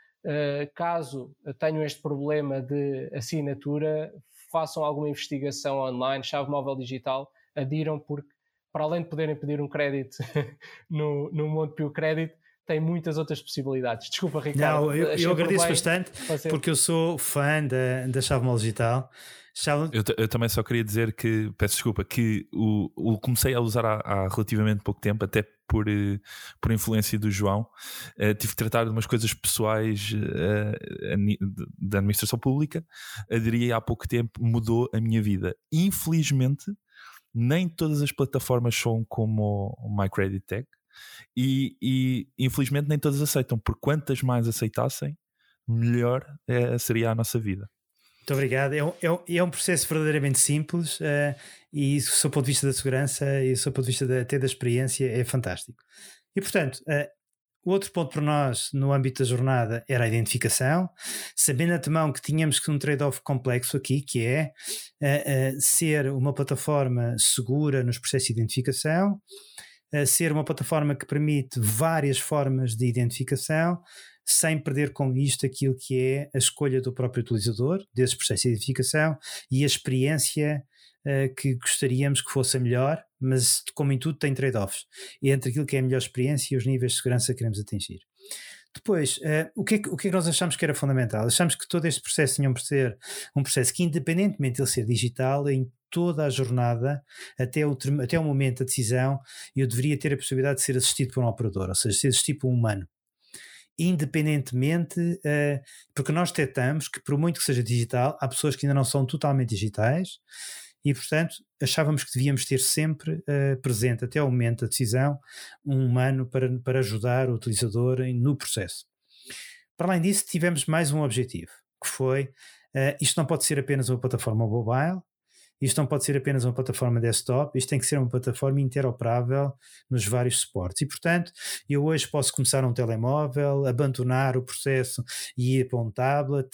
caso tenham este problema de assinatura, façam alguma investigação online, chave móvel digital, adiram porque, para além de poderem pedir um crédito no, no Montepio Credit, tem muitas outras possibilidades. Desculpa, Ricardo. Não, eu, eu agradeço por bastante, você... porque eu sou fã da, da chave mole digital. Chave... Eu, eu também só queria dizer que, peço desculpa, que o, o comecei a usar há, há relativamente pouco tempo, até por, por influência do João. Uh, tive de tratar de umas coisas pessoais uh, da administração pública, aderi há pouco tempo, mudou a minha vida. Infelizmente, nem todas as plataformas são como o MyCreditTech. E, e infelizmente nem todas aceitam. Por quantas mais aceitassem, melhor é, seria a nossa vida. Muito obrigado. É um, é um, é um processo verdadeiramente simples, uh, e do seu ponto de vista da segurança e do seu ponto de vista da, até da experiência é fantástico. E portanto, uh, o outro ponto para nós no âmbito da jornada era a identificação, sabendo antemão que tínhamos que um trade-off complexo aqui, que é uh, uh, ser uma plataforma segura nos processos de identificação, a ser uma plataforma que permite várias formas de identificação, sem perder com isto aquilo que é a escolha do próprio utilizador, desse processo de identificação e a experiência uh, que gostaríamos que fosse a melhor, mas como em tudo tem trade-offs, entre aquilo que é a melhor experiência e os níveis de segurança que queremos atingir. Depois, uh, o, que é que, o que é que nós achamos que era fundamental? Achamos que todo este processo tinha de ser um processo que, independentemente de ele ser digital, em toda a jornada, até o, até o momento da decisão, eu deveria ter a possibilidade de ser assistido por um operador, ou seja, ser assistido por um humano. Independentemente, uh, porque nós detectamos que, por muito que seja digital, há pessoas que ainda não são totalmente digitais e, portanto, achávamos que devíamos ter sempre uh, presente, até o momento da decisão, um humano para, para ajudar o utilizador no processo. Para além disso, tivemos mais um objetivo, que foi, uh, isto não pode ser apenas uma plataforma mobile, isto não pode ser apenas uma plataforma desktop, isto tem que ser uma plataforma interoperável nos vários suportes. E, portanto, eu hoje posso começar um telemóvel, abandonar o processo e ir para um tablet,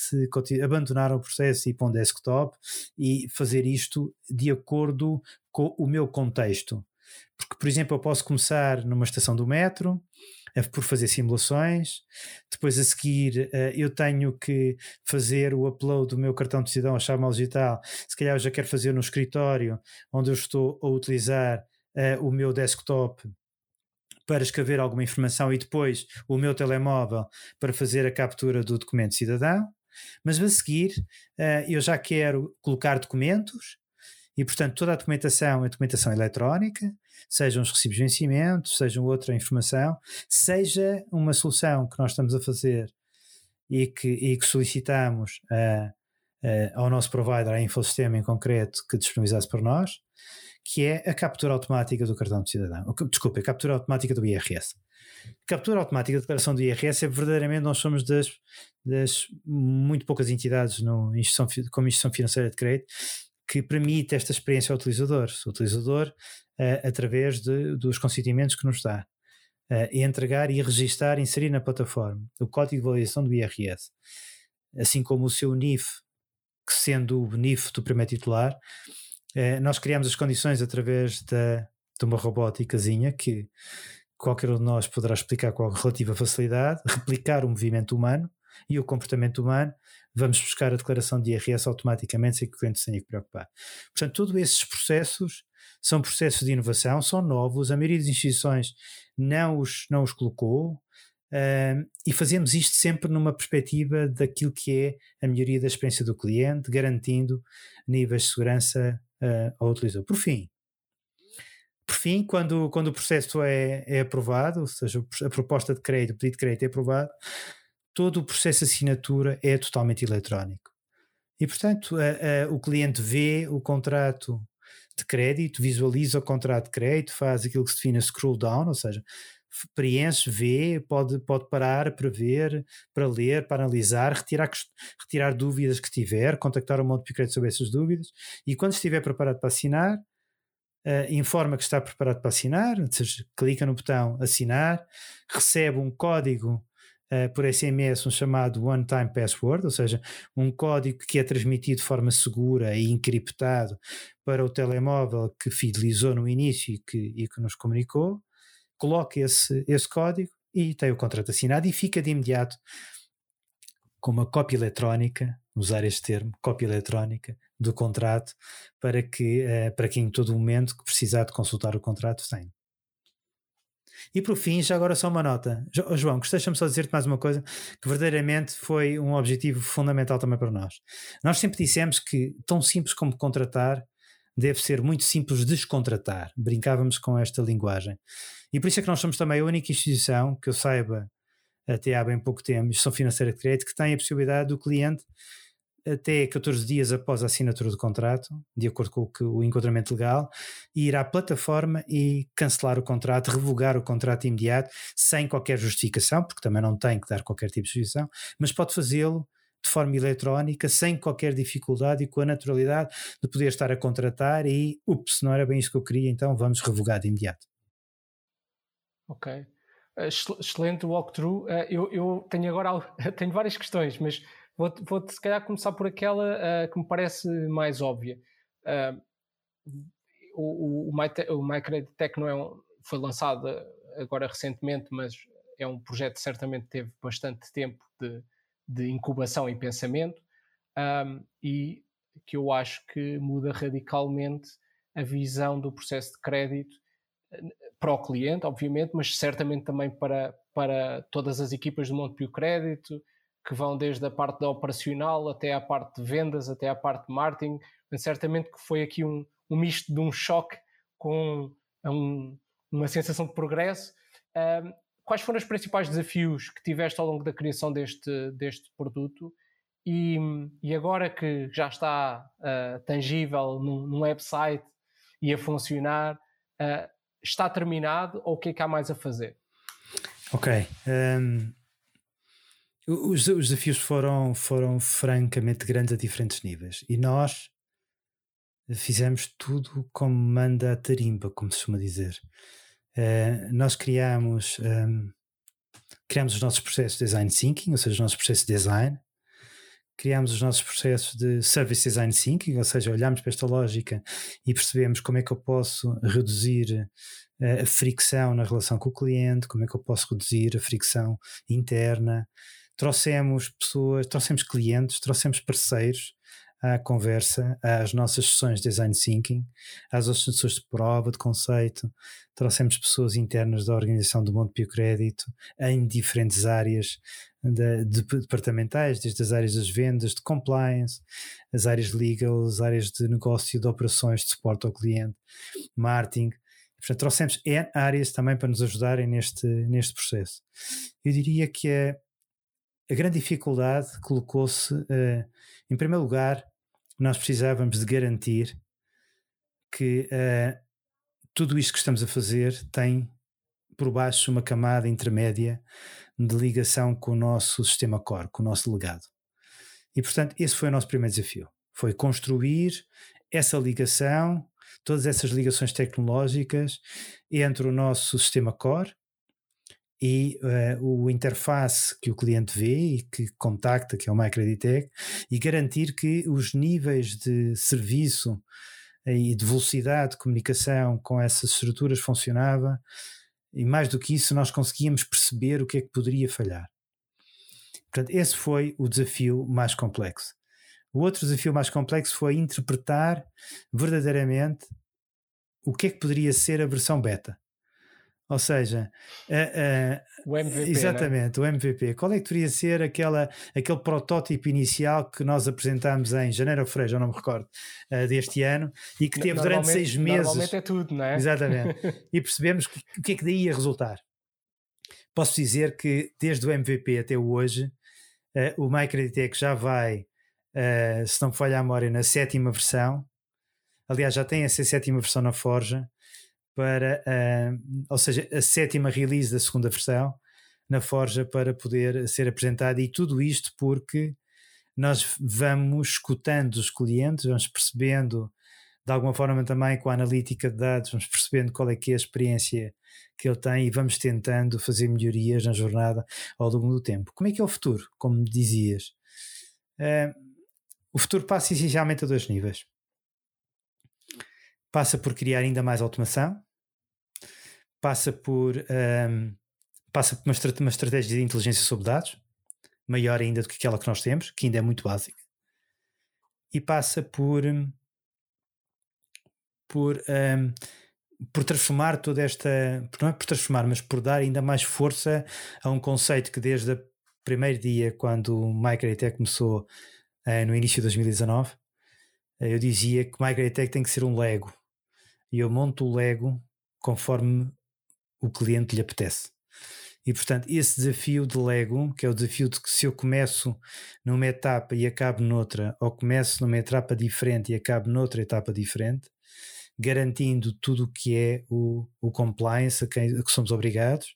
abandonar o processo e ir para um desktop e fazer isto de acordo com o meu contexto. Porque, por exemplo, eu posso começar numa estação do metro, por fazer simulações, depois a seguir eu tenho que fazer o upload do meu cartão de cidadão à chave mole digital, se calhar eu já quero fazer no escritório onde eu estou a utilizar o meu desktop para escrever alguma informação e depois o meu telemóvel para fazer a captura do documento de cidadão, mas a seguir eu já quero colocar documentos. E, portanto, toda a documentação é documentação eletrónica, sejam os recibos de vencimento, seja outra informação, seja uma solução que nós estamos a fazer e que, e que solicitamos a, a, ao nosso provider, à Infosistema em concreto, que disponibilizasse para nós, que é a captura automática do cartão de cidadão. Desculpa, a captura automática do I R S. A captura automática da declaração do I R S é verdadeiramente, nós somos das, das muito poucas entidades no, instituição, como instituição financeira de crédito, que permite esta experiência ao utilizador, o utilizador uh, através de, dos consentimentos que nos dá, uh, entregar e registar, inserir na plataforma o código de validação do I R S, assim como o seu N I F, que sendo o N I F do primeiro titular, uh, nós criamos as condições através da, de uma robóticazinha que qualquer um de nós poderá explicar com relativa facilidade, replicar o movimento humano e o comportamento humano, vamos buscar a declaração de I R S automaticamente sem que o cliente se tenha que preocupar. Portanto, todos esses processos são processos de inovação, são novos, a maioria das instituições não os, não os colocou, um, e fazemos isto sempre numa perspectiva daquilo que é a melhoria da experiência do cliente, garantindo níveis de segurança uh, ao utilizador. Por fim, por fim quando, quando o processo é, é aprovado, ou seja, a proposta de crédito, o pedido de crédito é aprovado, todo o processo de assinatura é totalmente eletrónico. E, portanto, a, a, o cliente vê o contrato de crédito, visualiza o contrato de crédito, faz aquilo que se define scroll down, ou seja, preenche, vê, pode, pode parar para ver, para ler, para analisar, retirar, retirar dúvidas que tiver, contactar o Montepio Credit sobre essas dúvidas, e quando estiver preparado para assinar, Uh, informa que está preparado para assinar, ou seja, clica no botão assinar, recebe um código Uh, por S M S, um chamado One Time Password, ou seja, um código que é transmitido de forma segura e encriptado para o telemóvel que fidelizou no início e que, e que nos comunicou, coloca esse, esse código e tem o contrato assinado e fica de imediato com uma cópia eletrónica, usar este termo, cópia eletrónica do contrato, para que, uh, para que em todo momento que precisar de consultar o contrato tenha. E por fim, já agora só uma nota. Jo- João, gostaste-me só de dizer-te mais uma coisa que verdadeiramente foi um objetivo fundamental também para nós. Nós sempre dissemos que tão simples como contratar deve ser muito simples descontratar. Brincávamos com esta linguagem. E por isso é que nós somos também a única instituição, que eu saiba, até há bem pouco tempo, instituição financeira de crédito, que tem a possibilidade do cliente, até catorze dias após a assinatura do contrato, de acordo com o, que, o enquadramento legal, ir à plataforma e cancelar o contrato, revogar o contrato imediato, sem qualquer justificação, porque também não tem que dar qualquer tipo de justificação, mas pode fazê-lo de forma eletrónica, sem qualquer dificuldade e com a naturalidade de poder estar a contratar e, ups, não era bem isso que eu queria, então vamos revogar de imediato. Ok. Excelente walkthrough. Eu, eu tenho agora tenho várias questões, mas vou-te, vou-te se calhar começar por aquela uh, que me parece mais óbvia. Uh, o o, o MyCreditTech não é um, foi lançado agora recentemente, mas é um projeto que certamente teve bastante tempo de, de incubação e pensamento, um, e que eu acho que muda radicalmente a visão do processo de crédito para o cliente, obviamente, mas certamente também para, para todas as equipas do Montepio Crédito, que vão desde a parte da operacional até à parte de vendas, até à parte de marketing. Mas certamente que foi aqui um, um misto de um choque com um, uma sensação de progresso. Um, quais foram os principais desafios que tiveste ao longo da criação deste, deste produto? E, e agora que já está uh, tangível num, num website e a funcionar, uh, está terminado ou o que é que há mais a fazer? Ok. Um... Os, os desafios foram, foram francamente grandes a diferentes níveis e nós fizemos tudo como manda a tarimba, como se costuma dizer. Uh, nós criámos, um, criámos os nossos processos de design thinking, ou seja, os nossos processos de design, criámos os nossos processos de service design thinking, ou seja, olhámos para esta lógica e percebemos como é que eu posso reduzir uh, a fricção na relação com o cliente, como é que eu posso reduzir a fricção interna. Trouxemos pessoas, trouxemos clientes, trouxemos parceiros à conversa, às nossas sessões de design thinking, às nossas sessões de prova, de conceito. Trouxemos pessoas internas da organização do Montepio Crédito em diferentes áreas de, de, departamentais, desde as áreas das vendas, de compliance, as áreas legal, as áreas de negócio, de operações, de suporte ao cliente, marketing. Portanto, trouxemos áreas também para nos ajudarem neste, neste processo. Eu diria que é a grande dificuldade colocou-se, uh, em primeiro lugar, nós precisávamos de garantir que uh, tudo isto que estamos a fazer tem por baixo uma camada intermédia de ligação com o nosso sistema core, com o nosso legado. E, portanto, esse foi o nosso primeiro desafio. Foi construir essa ligação, todas essas ligações tecnológicas entre o nosso sistema core e uh, o interface que o cliente vê e que contacta, que é o MyCreditTech, e garantir que os níveis de serviço e de velocidade de comunicação com essas estruturas funcionava, e mais do que isso nós conseguíamos perceber o que é que poderia falhar. Portanto, esse foi o desafio mais complexo. O outro desafio mais complexo foi interpretar verdadeiramente o que é que poderia ser a versão beta. Ou seja, uh, uh, o M V P, exatamente, né? O M V P. Qual é que deveria ser aquela, aquele protótipo inicial que nós apresentámos em janeiro ou fevereiro, já não me recordo, uh, deste ano, e que teve durante seis meses. Normalmente é tudo, não é? Exatamente. E percebemos que, o que é que daí ia resultar. Posso dizer que desde o M V P até hoje, uh, o MyCreditTech já vai, uh, se não me falha a memória, na sétima versão. Aliás, já tem essa sétima versão na forja. Para, uh, ou seja, a sétima release da segunda versão na Forja para poder ser apresentada, e tudo isto porque nós vamos escutando os clientes, vamos percebendo de alguma forma também com a analítica de dados, vamos percebendo qual é que é a experiência que ele tem e vamos tentando fazer melhorias na jornada ao longo do tempo. Como é que é o futuro? Como dizias, uh, o futuro passa essencialmente a dois níveis. Passa por criar ainda mais automação, passa por, um, passa por uma estratégia de inteligência sobre dados, maior ainda do que aquela que nós temos, que ainda é muito básica, e passa por, por um, por transformar toda esta, não é por transformar, mas por dar ainda mais força a um conceito que desde o primeiro dia, quando o MyCreditTech começou eh, no início de dois mil e dezanove, eh, eu dizia que o MyCreditTech tem que ser um Lego, e eu monto o Lego conforme o cliente lhe apetece. E portanto esse desafio de Lego, que é o desafio de que se eu começo numa etapa e acabo noutra, ou começo numa etapa diferente e acabo noutra etapa diferente, garantindo tudo o que é o, o compliance a, quem, a que somos obrigados,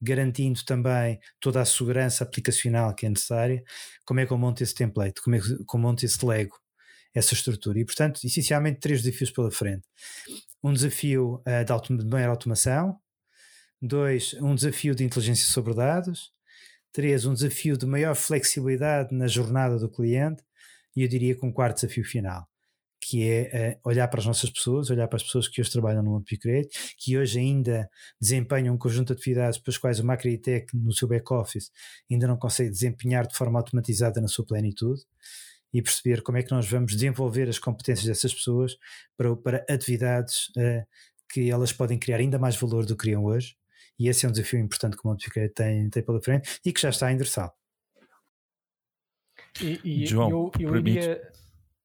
garantindo também toda a segurança aplicacional que é necessária, como é que eu monto esse template, como é que eu monto esse Lego, essa estrutura. E portanto essencialmente três desafios pela frente: um desafio uh, de, autom- de maior automação, dois, um desafio de inteligência sobre dados, três, um desafio de maior flexibilidade na jornada do cliente, e eu diria que um quarto desafio final, que é uh, olhar para as nossas pessoas, olhar para as pessoas que hoje trabalham no Montepio Credit, que hoje ainda desempenham um conjunto de atividades para as quais o MyCreditTech no seu back-office ainda não consegue desempenhar de forma automatizada na sua plenitude, e perceber como é que nós vamos desenvolver as competências dessas pessoas para, para atividades uh, que elas podem criar ainda mais valor do que criam hoje. E esse é um desafio importante que o Montepio Credit tem, tem pela frente e que já está a endereçar. E, e João, eu, eu iria...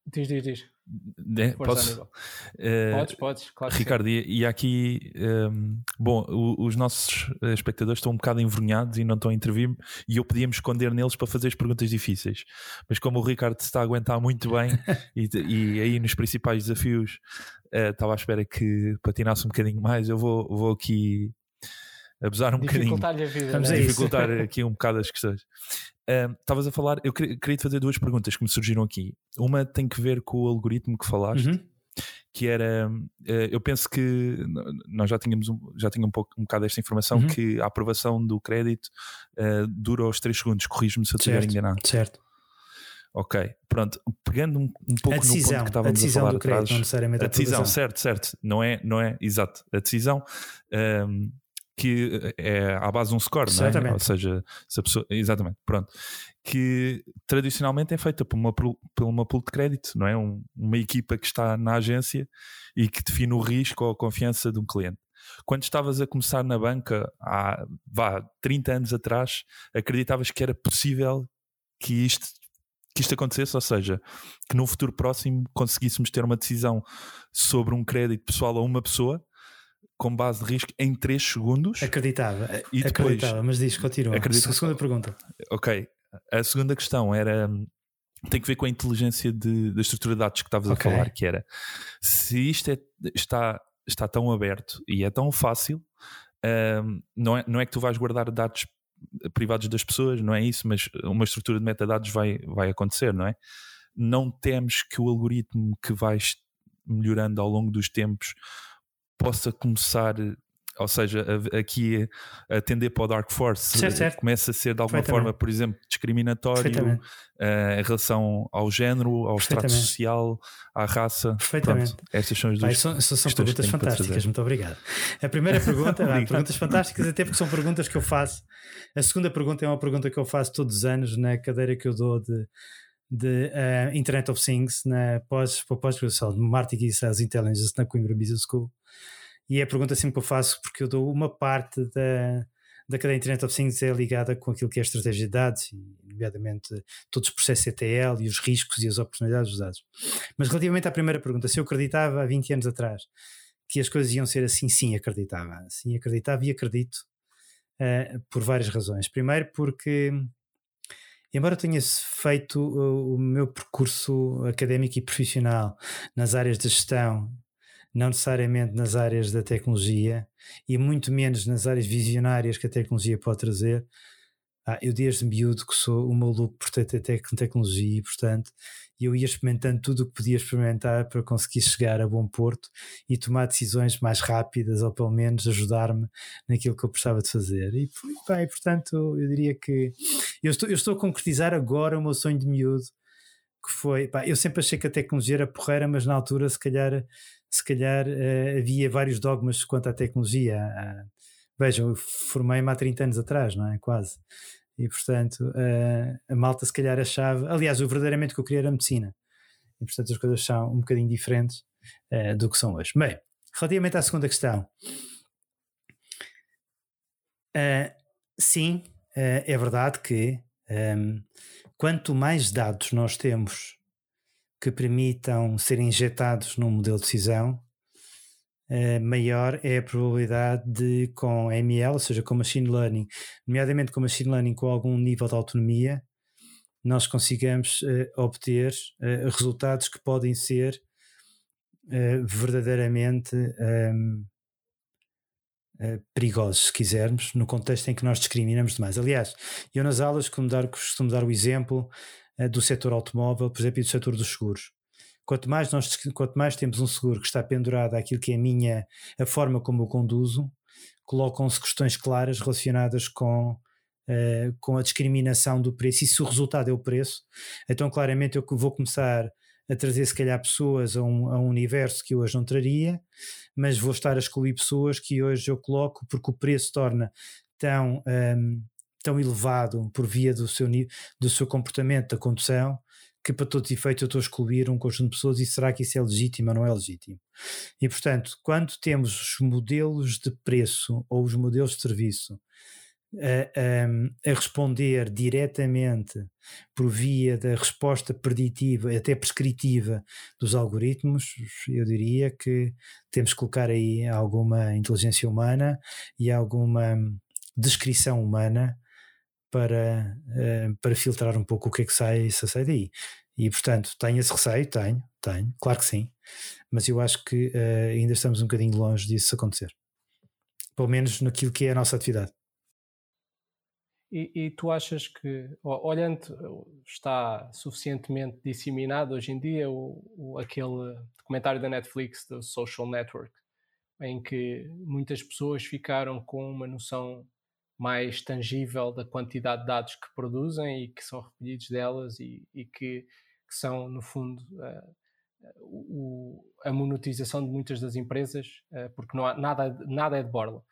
Diz, diz, diz. De... Posso? Uh, podes, podes. Claro, Ricardo, e, e aqui... Um, bom, o, os nossos espectadores estão um bocado envergonhados e não estão a intervir, e eu podia-me esconder neles para fazer as perguntas difíceis. Mas como o Ricardo se está a aguentar muito bem e, e aí nos principais desafios uh, estava à espera que patinasse um bocadinho mais, eu vou, vou aqui... abusar um bocadinho, a vida, estamos né? a dificultar aqui um bocado as questões. Estavas um, a falar, eu queria te fazer duas perguntas que me surgiram aqui. Uma tem que ver com o algoritmo que falaste, uhum. que era, eu penso que nós já tínhamos já tinha um, pouco, um bocado esta informação, uhum. que a aprovação do crédito uh, dura os três segundos, corrijo-me se eu estiver enganado. Certo. Ok, pronto, pegando um, um pouco decisão, no ponto que estávamos a, decisão a falar do crédito, atrás, não necessariamente a, a decisão, aprovação. certo, certo, não é, não é, exato, a decisão... Um, que é à base de um score, não é? Ou seja, se a pessoa, exatamente, pronto, que tradicionalmente é feita por uma, por uma pool de crédito, não é? Um, uma equipa que está na agência e que define o risco ou a confiança de um cliente. Quando estavas a começar na banca, há vá, trinta anos atrás, acreditavas que era possível que isto, que isto acontecesse? Ou seja, que num futuro próximo conseguíssemos ter uma decisão sobre um crédito pessoal a uma pessoa com base de risco em três segundos? Acreditava, e depois, acreditava, mas diz, continua. Acredita... A segunda pergunta. Ok, a segunda questão era, tem que ver com a inteligência de, da estrutura de dados que estavas okay. a falar, que era, se isto é, está, está tão aberto e é tão fácil, um, não, é, não é que tu vais guardar dados privados das pessoas, não é isso, mas uma estrutura de metadados vai, vai acontecer, não é? Não temes que o algoritmo que vais melhorando ao longo dos tempos possa começar, ou seja, aqui a tender para o Dark Force, certo, certo. Começa a ser de alguma forma, por exemplo, discriminatório uh, em relação ao género, ao extrato social, à raça. Perfeitamente. Pronto, estas são as duas. Ai, são, são perguntas fantásticas, muito obrigado. A primeira pergunta, ah, perguntas fantásticas, até porque são perguntas que eu faço. A segunda pergunta é uma pergunta que eu faço todos os anos na cadeira que eu dou de, de uh, Internet of Things, na pós-graduação de Marketing e Intelligence na Coimbra Business School. E é a pergunta sempre que eu faço, porque eu dou uma parte da, da cadeia Internet of Things é ligada com aquilo que é a estratégia de dados, e nomeadamente todos os processos E T L e os riscos e as oportunidades dos dados. Mas relativamente à primeira pergunta, se eu acreditava há vinte anos atrás que as coisas iam ser assim, sim, acreditava. Sim, acreditava e acredito uh, por várias razões. Primeiro porque, embora eu tenha feito o, o meu percurso académico e profissional nas áreas de gestão, não necessariamente nas áreas da tecnologia e muito menos nas áreas visionárias que a tecnologia pode trazer. Ah, eu desde miúdo que sou um maluco por ter tecnologia e, portanto, eu ia experimentando tudo o que podia experimentar para conseguir chegar a bom porto e tomar decisões mais rápidas ou pelo menos ajudar-me naquilo que eu precisava de fazer. E, bem, portanto, eu diria que eu estou, eu estou a concretizar agora o meu sonho de miúdo, que foi, pá, eu sempre achei que a tecnologia era porreira, mas na altura se calhar, se calhar uh, havia vários dogmas quanto à tecnologia. Uh, vejam, eu formei-me há trinta anos atrás, não é? Quase. E portanto, uh, a malta se calhar achava, aliás, o verdadeiramente que eu queria era a medicina. E portanto as coisas são um bocadinho diferentes uh, do que são hoje. Bem, Relativamente à segunda questão, uh, sim, uh, é verdade que um, quanto mais dados nós temos que permitam ser injetados num modelo de decisão, Uh, maior é a probabilidade de, com M L, ou seja, com Machine Learning, nomeadamente com Machine Learning com algum nível de autonomia, nós consigamos uh, obter uh, resultados que podem ser uh, verdadeiramente um, uh, perigosos, se quisermos, no contexto em que nós discriminamos demais. Aliás, eu nas aulas costumo dar, costumo dar o exemplo uh, do setor automóvel, por exemplo, e do setor dos seguros. Quanto mais, nós, quanto mais temos um seguro que está pendurado àquilo que é a minha, a forma como eu conduzo, colocam-se questões claras relacionadas com, uh, com a discriminação do preço, e se o resultado é o preço, então claramente eu vou começar a trazer se calhar pessoas a um, a um universo que hoje não traria, mas vou estar a excluir pessoas que hoje eu coloco porque o preço torna tão, um, tão elevado por via do seu, do seu comportamento, da condução, que para todos os efeitos eu estou a excluir um conjunto de pessoas, e será que isso é legítimo ou não é legítimo? E portanto, quando temos os modelos de preço ou os modelos de serviço a, a, a responder diretamente por via da resposta preditiva, até prescritiva dos algoritmos, eu diria que temos que colocar aí alguma inteligência humana e alguma descrição humana Para, para filtrar um pouco o que é que sai, se sai daí. E portanto, tenho esse receio? Tenho, tenho, claro que sim, mas eu acho que uh, ainda estamos um bocadinho longe disso acontecer, pelo menos naquilo que é a nossa atividade. E, e tu achas que, olhando, está suficientemente disseminado hoje em dia o, o, aquele documentário da Netflix, do Social Network, em que muitas pessoas ficaram com uma noção mais tangível da quantidade de dados que produzem e que são recolhidos delas, e, e que, que são, no fundo, uh, o, a monetização de muitas das empresas, uh, porque não há, nada, nada é de borla.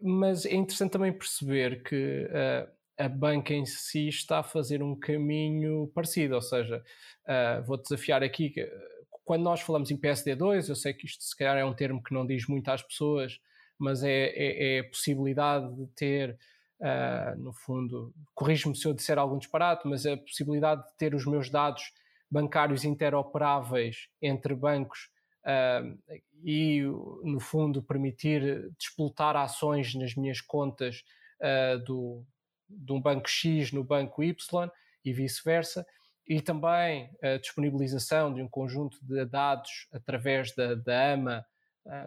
Mas é interessante também perceber que uh, a banca em si está a fazer um caminho parecido, ou seja, uh, vou desafiar aqui, que, quando nós falamos em P S D dois, eu sei que isto se calhar é um termo que não diz muito às pessoas, mas é, é, é a possibilidade de ter, uh, no fundo, corrijo-me se eu disser algum disparate, mas é a possibilidade de ter os meus dados bancários interoperáveis entre bancos uh, e, no fundo, permitir disputar ações nas minhas contas uh, do, de um banco X no banco Y e vice-versa, e também a disponibilização de um conjunto de dados através da, da A M A,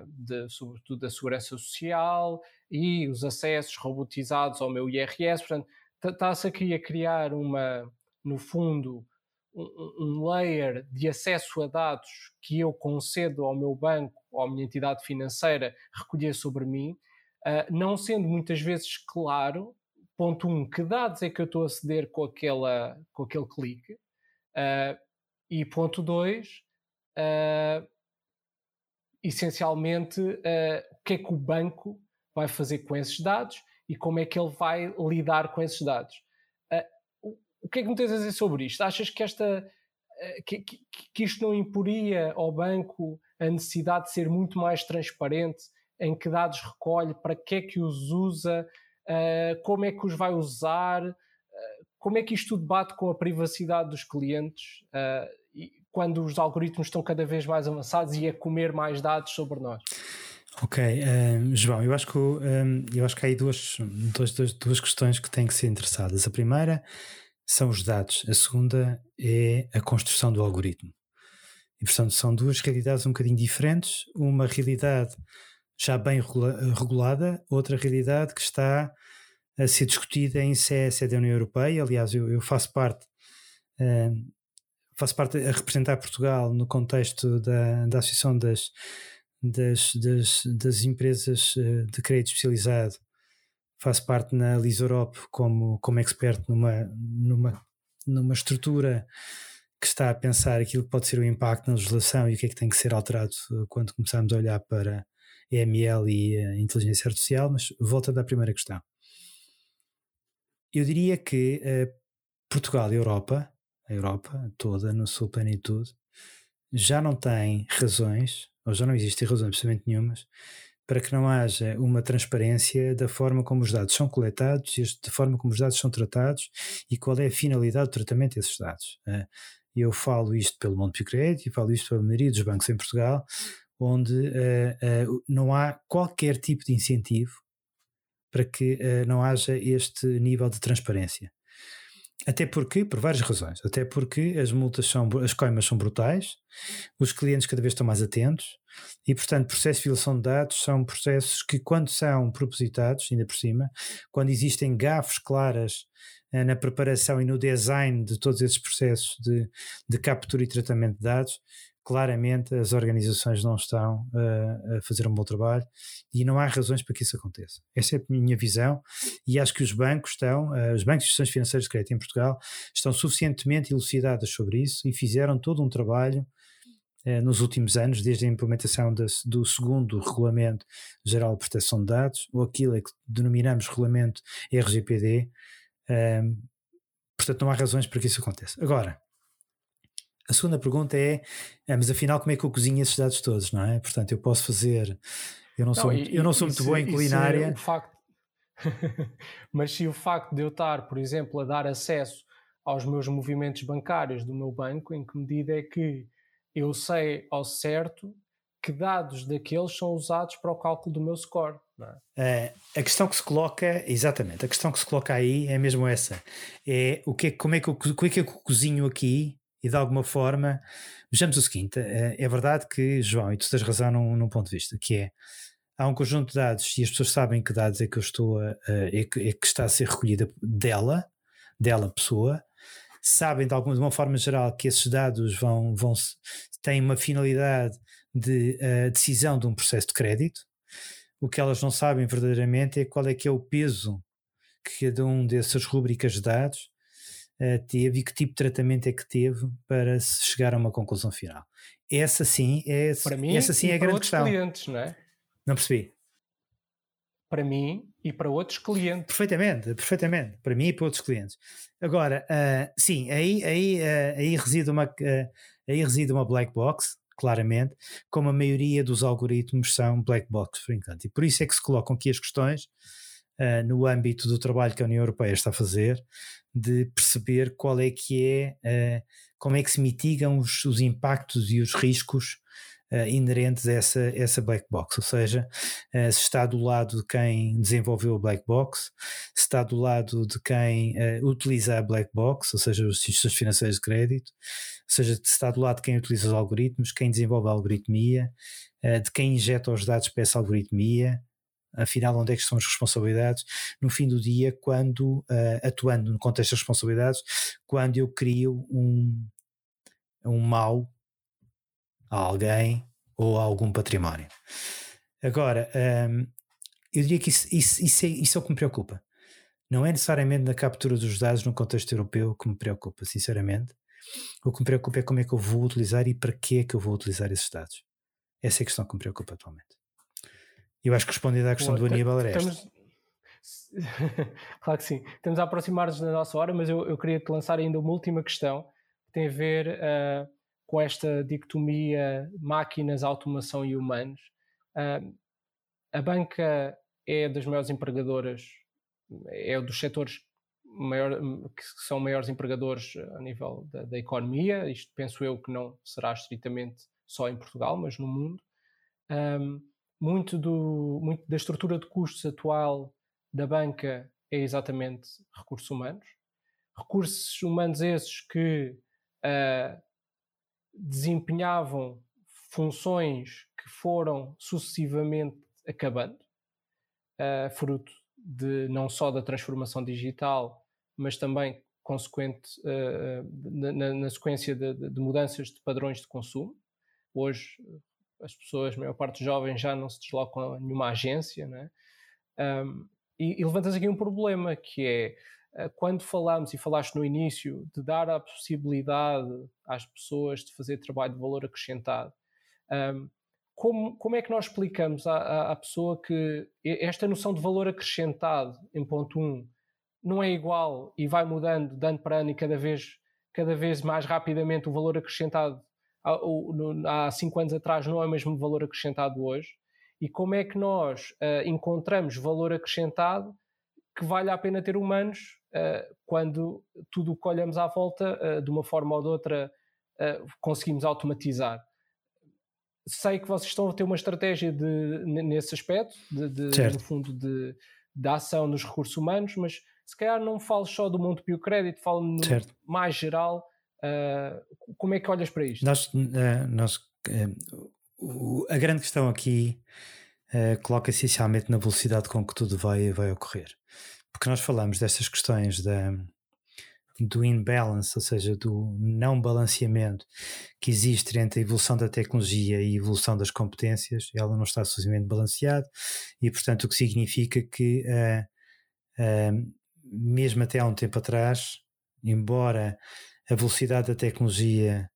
De, sobretudo da segurança social, e os acessos robotizados ao meu I R S. Portanto, está-se aqui a criar uma, no fundo, um, um layer de acesso a dados que eu concedo ao meu banco ou à minha entidade financeira recolher sobre mim, uh, não sendo muitas vezes claro, ponto um, que dados é que eu estou a ceder com, aquela, com aquele clique, uh, e ponto dois, uh, essencialmente, uh, o que é que o banco vai fazer com esses dados e como é que ele vai lidar com esses dados. Uh, o que é que me tens a dizer sobre isto? Achas que, esta, uh, que, que, que isto não imporia ao banco a necessidade de ser muito mais transparente em que dados recolhe, para que é que os usa, uh, como é que os vai usar, uh, como é que isto tudo bate com a privacidade dos clientes, uh, e, quando os algoritmos estão cada vez mais avançados e a comer mais dados sobre nós? Ok, um, João, eu acho que, um, eu acho que há aí duas, duas, duas questões que têm que ser interessadas. A primeira são os dados, a segunda é a construção do algoritmo. E, portanto, são duas realidades um bocadinho diferentes, uma realidade já bem regulada, outra realidade que está a ser discutida em C S E da União Europeia. Aliás, eu, eu faço parte... Um, faço parte a representar Portugal no contexto da, da Associação das, das, das, das Empresas de Crédito Especializado, faço parte na Lis Europe como, como expert numa, numa, numa estrutura que está a pensar aquilo que pode ser o impacto na legislação e o que é que tem que ser alterado quando começarmos a olhar para E M L e a inteligência artificial. Mas voltando à primeira questão, eu diria que eh, Portugal e Europa, a Europa toda, na sua plenitude, já não tem razões, ou já não existem razões absolutamente nenhumas, para que não haja uma transparência da forma como os dados são coletados, da forma como os dados são tratados e qual é a finalidade do tratamento desses dados. Eu falo isto pelo Montepio Credit e falo isto pela maioria dos bancos em Portugal, onde não há qualquer tipo de incentivo para que não haja este nível de transparência. Até porque, por várias razões, até porque as multas são, as coimas são brutais, os clientes cada vez estão mais atentos e, portanto, processos de violação de dados são processos que, quando são propositados, ainda por cima, quando existem gafes claras na preparação e no design de todos esses processos de, de captura e tratamento de dados, claramente as organizações não estão uh, a fazer um bom trabalho e não há razões para que isso aconteça. Essa é a minha visão e acho que os bancos estão, uh, os bancos e instituições financeiras de crédito em Portugal estão suficientemente elucidadas sobre isso e fizeram todo um trabalho uh, nos últimos anos, desde a implementação de, do segundo Regulamento Geral de Proteção de Dados, ou aquilo que denominamos Regulamento R G P D, uh, portanto não há razões para que isso aconteça. Agora, a segunda pergunta é, é, mas afinal como é que eu cozinho esses dados todos, não é? Portanto, eu posso fazer, eu não, não sou, e, eu não sou muito se, bom em culinária. O facto, mas se o facto de eu estar, por exemplo, a dar acesso aos meus movimentos bancários do meu banco, em que medida é que eu sei ao certo que dados daqueles são usados para o cálculo do meu score, não é? Uh, a questão que se coloca, exatamente, a questão que se coloca aí é mesmo essa, é o que, como é que eu, como é que eu cozinho aqui. E de alguma forma, vejamos o seguinte, é verdade que, João, e tu tens razão num, num ponto de vista, que é, há um conjunto de dados e as pessoas sabem que dados é que eu estou, a, é, que, é que está a ser recolhida dela, dela pessoa, sabem de alguma de uma forma geral que esses dados vão, vão têm uma finalidade de uh, decisão de um processo de crédito, o que elas não sabem verdadeiramente é qual é que é o peso que cada um dessas rubricas de dados teve e que tipo de tratamento é que teve para se chegar a uma conclusão final. Essa sim é, para mim, essa sim é a grande questão. Para outros clientes, não é? Não percebi. Para mim e para outros clientes. Perfeitamente, perfeitamente. Para mim e para outros clientes. Agora, uh, sim, aí, aí, uh, aí, reside uma, uh, aí reside uma black box, claramente, como a maioria dos algoritmos são black box, por enquanto. E por isso é que se colocam aqui as questões Uh, no âmbito do trabalho que a União Europeia está a fazer, de perceber qual é que é, uh, como é que se mitigam os, os impactos e os riscos uh, inerentes a essa, essa black box, ou seja, uh, se está do lado de quem desenvolveu a black box, se está do lado de quem uh, utiliza a black box, ou seja, os instituições financeiras de crédito, ou seja, se está do lado de quem utiliza os algoritmos, quem desenvolve a algoritmia, uh, de quem injeta os dados para essa algoritmia. Afinal, onde é que estão as responsabilidades? No fim do dia, quando, uh, atuando no contexto das responsabilidades, quando eu crio um, um mal a alguém ou a algum património. Agora, um, eu diria que isso, isso, isso, é, isso é o que me preocupa. Não é necessariamente na captura dos dados no contexto europeu que me preocupa, sinceramente. O que me preocupa é como é que eu vou utilizar e para que é que eu vou utilizar esses dados. Essa é a questão que me preocupa atualmente. Eu acho que respondendo à questão Boa, do Aníbal era estamos... Claro que sim. Estamos a aproximar-nos da nossa hora, mas eu, eu queria te lançar ainda uma última questão que tem a ver uh, com esta dicotomia máquinas, automação e humanos. Uh, a banca é das maiores empregadoras, é dos setores maior, que são maiores empregadores a nível da, da economia. Isto penso eu que não será estritamente só em Portugal, mas no mundo. Um, Muito, do, muito da estrutura de custos atual da banca é exatamente recursos humanos. Recursos humanos esses que uh, desempenhavam funções que foram sucessivamente acabando, uh, fruto de, não só da transformação digital, mas também consequente uh, na, na sequência de, de mudanças de padrões de consumo. Hoje, as pessoas, a maior parte dos jovens, já não se deslocam a nenhuma agência, não é? um, e, e levantas aqui um problema que é, uh, quando falamos, e falaste no início, de dar a possibilidade às pessoas de fazer trabalho de valor acrescentado, um, como, como é que nós explicamos à, à, à pessoa que esta noção de valor acrescentado, em ponto um, não é igual e vai mudando de ano para ano e cada vez, cada vez mais rapidamente o valor acrescentado há cinco anos atrás não é o mesmo valor acrescentado hoje, e como é que nós uh, encontramos valor acrescentado que vale a pena ter humanos uh, quando tudo o que olhamos à volta, uh, de uma forma ou de outra, uh, conseguimos automatizar. Sei que vocês estão a ter uma estratégia de, nesse aspecto, de, de, no fundo, de, de ação nos recursos humanos, mas se calhar não falo só do Montepio Credit, falo no mais geral. Uh, como é que olhas para isto? Nós, uh, nós, uh, o, a grande questão aqui uh, coloca-se essencialmente na velocidade com que tudo vai, vai ocorrer. Porque nós falamos destas questões da... do imbalance, ou seja, do não balanceamento que existe entre a evolução da tecnologia e a evolução das competências, ela não está suficientemente balanceada e, portanto, o que significa que, ah, ah, mesmo até há um tempo atrás, embora a velocidade da tecnologia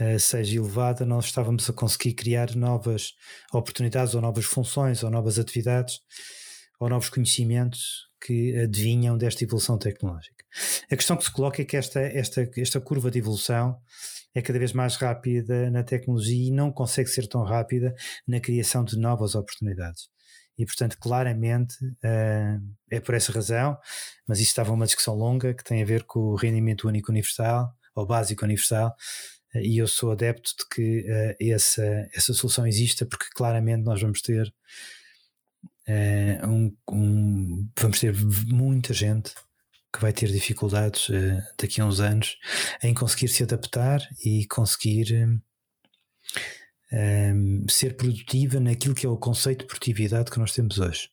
ah, seja elevada, nós estávamos a conseguir criar novas oportunidades ou novas funções ou novas atividades ou novos conhecimentos que adivinham desta evolução tecnológica. A questão que se coloca é que esta, esta, esta curva de evolução é cada vez mais rápida na tecnologia e não consegue ser tão rápida na criação de novas oportunidades. E, portanto, claramente é por essa razão, mas isso estava uma discussão longa que tem a ver com o rendimento único universal, ou básico universal, e eu sou adepto de que essa, essa solução exista, porque claramente nós vamos ter... Uh, um, um, vamos ter muita gente que vai ter dificuldades uh, daqui a uns anos em conseguir se adaptar e conseguir um, um, ser produtiva naquilo que é o conceito de produtividade que nós temos hoje,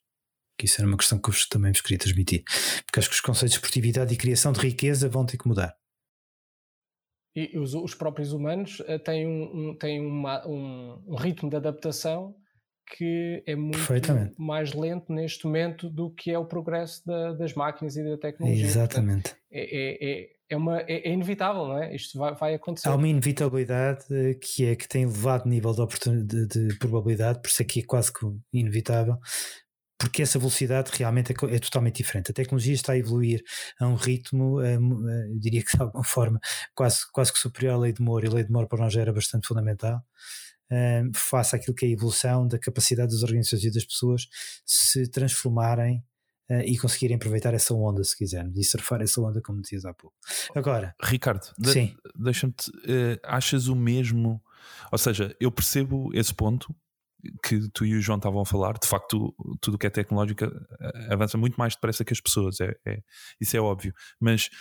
que isso era uma questão que eu também vos queria transmitir, porque acho que os conceitos de produtividade e criação de riqueza vão ter que mudar. E os, os próprios humanos uh, têm, um, um, têm uma, um, um ritmo de adaptação que é muito mais lento neste momento do que é o progresso da, das máquinas e da tecnologia. Exatamente. É, é, é, uma, é inevitável, não é? Isto vai, vai acontecer. Há uma inevitabilidade que é que tem elevado nível de, oportun... de, de probabilidade, por isso aqui é quase que inevitável, porque essa velocidade realmente é, é totalmente diferente. A tecnologia está a evoluir a um ritmo, eu diria que de alguma forma, quase, quase que superior à lei de Moore, e a lei de Moore para nós já era bastante fundamental. Um, face àquilo que é a evolução da capacidade das organizações e das pessoas se transformarem uh, e conseguirem aproveitar essa onda, se quisermos, e surfar essa onda, como dizias há pouco. Agora, Ricardo, de, deixa-me-te, uh, achas o mesmo, ou seja, eu percebo esse ponto que tu e o João estavam a falar, de facto tudo o que é tecnológico avança muito mais depressa que as pessoas, é, é, isso é óbvio, mas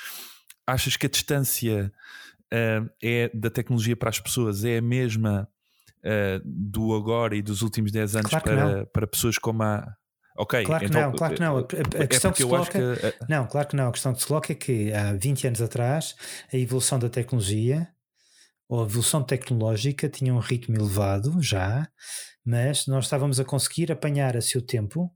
achas que a distância uh, é da tecnologia para as pessoas é a mesma Uh, do agora e dos últimos dez anos, claro, para, para pessoas como a... Ok, claro que então, não, claro que não. A, a, a questão é que se coloca... Eu acho que... Não, claro que não. A questão que se coloca é que há vinte anos atrás a evolução da tecnologia ou a evolução tecnológica tinha um ritmo elevado já, mas nós estávamos a conseguir apanhar a seu tempo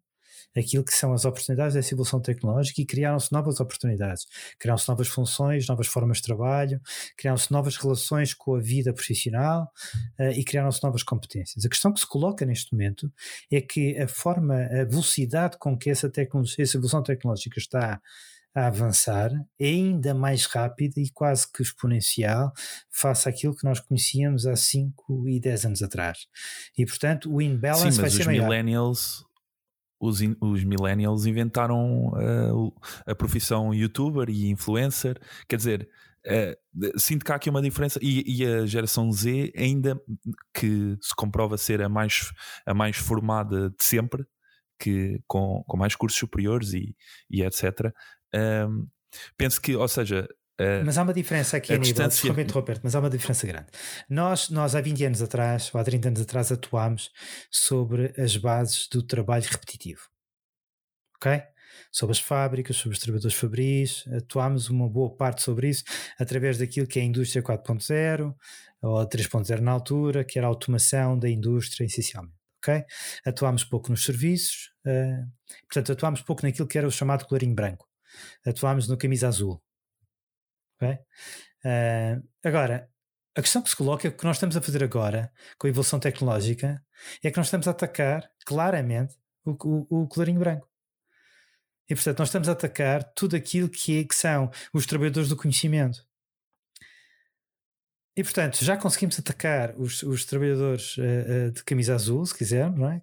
aquilo que são as oportunidades dessa evolução tecnológica e criaram-se novas oportunidades, criaram-se novas funções, novas formas de trabalho, criaram-se novas relações com a vida profissional uh, e criaram-se novas competências. A questão que se coloca neste momento é que a forma, a velocidade com que essa, essa evolução tecnológica está a avançar é ainda mais rápida e quase que exponencial face àquilo que nós conhecíamos há cinco e dez anos atrás. E, portanto, o imbalance vai ser maior. Sim, mas os millennials... Os, in, os millennials inventaram uh, a profissão youtuber e influencer, quer dizer, uh, sinto que há aqui uma diferença e, e a geração Z ainda que se comprova ser a mais, a mais formada de sempre, que, com, com mais cursos superiores e, e etcétera. Um, penso que, ou seja... Uh, mas há uma diferença aqui, Aníbal, distância... desculpa interromper-te, mas há uma diferença grande. Nós, nós há vinte anos atrás, ou há trinta anos atrás, atuámos sobre as bases do trabalho repetitivo, ok? Sobre as fábricas, sobre os trabalhadores fabris, atuámos uma boa parte sobre isso através daquilo que é a indústria quatro ponto zero ou a três ponto zero na altura, que era a automação da indústria essencialmente. Okay? Atuámos pouco nos serviços, uh, portanto atuámos pouco naquilo que era o chamado colarinho branco, atuámos no camisa azul. Okay? Uh, agora, a questão que se coloca é que o que nós estamos a fazer agora com a evolução tecnológica é que nós estamos a atacar claramente o, o, o colarinho branco e, portanto, nós estamos a atacar tudo aquilo que, é, que são os trabalhadores do conhecimento. E portanto, já conseguimos atacar os, os trabalhadores uh, uh, de camisa azul, se quisermos, não é?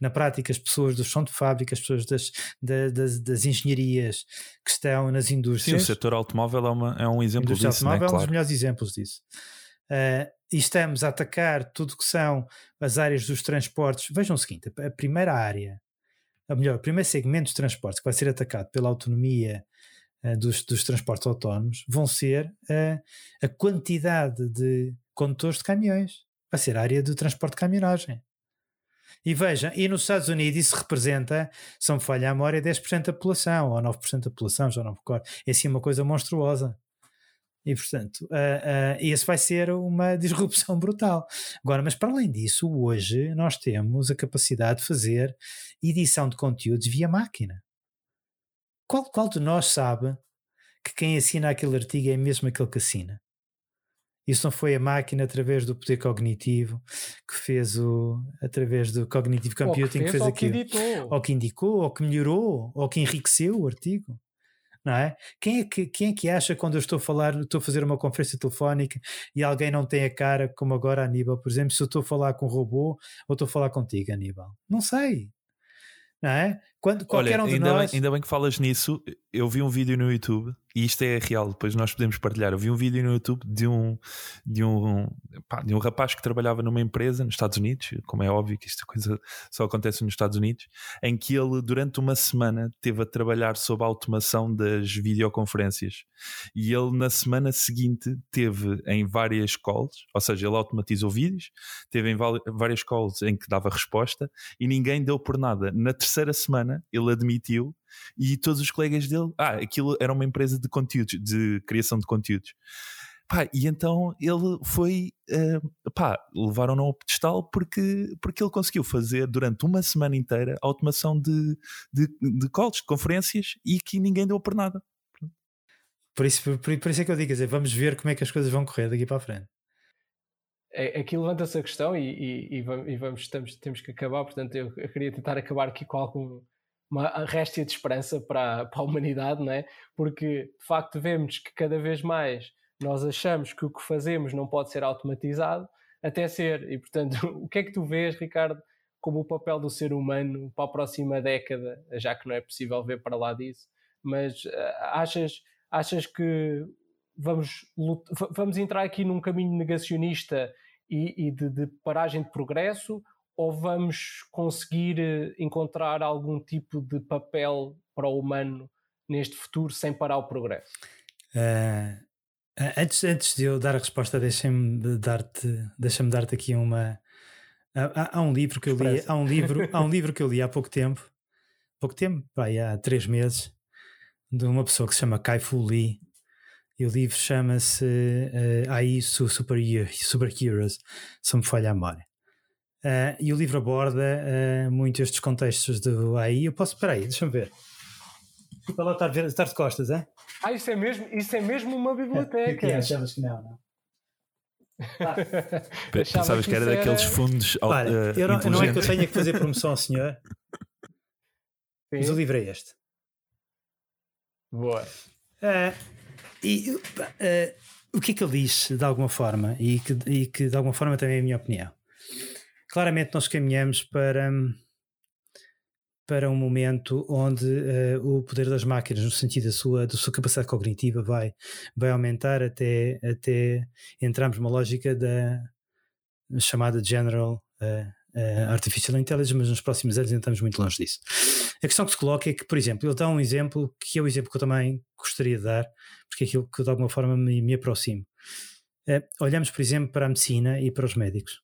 Na prática as pessoas do chão de fábrica, as pessoas das, da, das, das engenharias que estão nas indústrias. Sim, o setor automóvel é, uma, é um exemplo disso. O setor automóvel é, né? Claro. Um dos melhores exemplos disso. Uh, e estamos a atacar tudo o que são as áreas dos transportes. Vejam o seguinte, a primeira área, ou melhor, o primeiro segmento dos transportes que vai ser atacado pela autonomia Dos, dos transportes autónomos vão ser a, a quantidade de condutores de caminhões. Vai ser a área do transporte de caminhonagem. E vejam, e nos Estados Unidos isso representa, se não me falha a memória, dez por cento da população, ou nove por cento da população, já não me recordo. É assim uma coisa monstruosa. E portanto, uh, uh, isso vai ser uma disrupção brutal. Agora, mas para além disso, hoje nós temos a capacidade de fazer edição de conteúdos via máquina. Qual, qual de nós sabe que quem assina aquele artigo é mesmo aquele que assina? Isso não foi a máquina através do poder cognitivo que fez o... através do cognitive computing que fez, que fez aquilo. Ou que editou. Ou que indicou, ou que melhorou, ou que enriqueceu o artigo. Não é? Quem é que, quem é que acha quando eu estou a falar, estou a fazer uma conferência telefónica e alguém não tem a cara, como agora Aníbal, por exemplo, se eu estou a falar com um robô ou estou a falar contigo, Aníbal? Não sei. Não é? Quando qualquer Olha, um de ainda nós... Bem, ainda bem que falas nisso, eu vi um vídeo no YouTube, e isto é real, depois nós podemos partilhar. Eu vi um vídeo no YouTube de um, de um, pá, de um rapaz que trabalhava numa empresa nos Estados Unidos, como é óbvio que esta coisa só acontece nos Estados Unidos, em que ele durante uma semana teve a trabalhar sobre a automação das videoconferências. E ele na semana seguinte teve em várias calls, ou seja, ele automatizou vídeos, teve em várias calls em que dava resposta e ninguém deu por nada. Na terceira semana ele admitiu, e todos os colegas dele, ah, aquilo era uma empresa de conteúdos, de criação de conteúdos. Pá, e então ele foi, uh, pá, levaram-no ao pedestal porque, porque ele conseguiu fazer durante uma semana inteira a automação de, de, de calls, de conferências, e que ninguém deu por nada. Por isso, por, por isso é que eu digo, quer dizer, vamos ver como é que as coisas vão correr daqui para a frente. Aqui levanta-se a questão e, e, e vamos, e vamos estamos, temos que acabar, portanto eu queria tentar acabar aqui com algum... uma réstia de esperança para, para a humanidade, não é? Porque de facto vemos que cada vez mais nós achamos que o que fazemos não pode ser automatizado, até ser. E portanto, o que é que tu vês, Ricardo, como o papel do ser humano para a próxima década, já que não é possível ver para lá disso, mas achas, achas que vamos, vamos entrar aqui num caminho negacionista e, e de, de paragem de progresso, ou vamos conseguir encontrar algum tipo de papel para o humano neste futuro sem parar o progresso? Uh, antes, antes de eu dar a resposta, deixa-me dar-te, deixa-me dar-te aqui uma... Há, há, um livro que eu li, há, um livro, há um livro que eu li há pouco tempo, pouco tempo, vai, há três meses, de uma pessoa que se chama Kai-Fu Lee, e o livro chama-se uh, A I Super, Superheroes, se me falha a memória. Uh, e o livro aborda uh, muito estes contextos do A I. Eu posso, espera aí, deixa-me ver. Desculpa lá estar, estar de costas, é? Ah, isso é mesmo, isso é mesmo uma biblioteca. É, achavas que não, não? Ah. Pensavas que era daqueles fundos... Olha, uh, eu não, não é que eu tenha que fazer promoção ao senhor. Sim. Mas o livro é este. Boa. Uh, e uh, o que é que ele diz, de alguma forma, e que, e que de alguma forma também é a minha opinião. Claramente nós caminhamos para, para um momento onde uh, o poder das máquinas, no sentido da sua, da sua capacidade cognitiva, vai, vai aumentar até, até entrarmos numa lógica da chamada General uh, uh, Artificial Intelligence, mas nos próximos anos ainda estamos muito longe disso. A questão que se coloca é que, por exemplo, ele dá um exemplo que é o exemplo que eu também gostaria de dar, porque é aquilo que de alguma forma me, me aproximo. Uh, olhamos, por exemplo, para a medicina e para os médicos.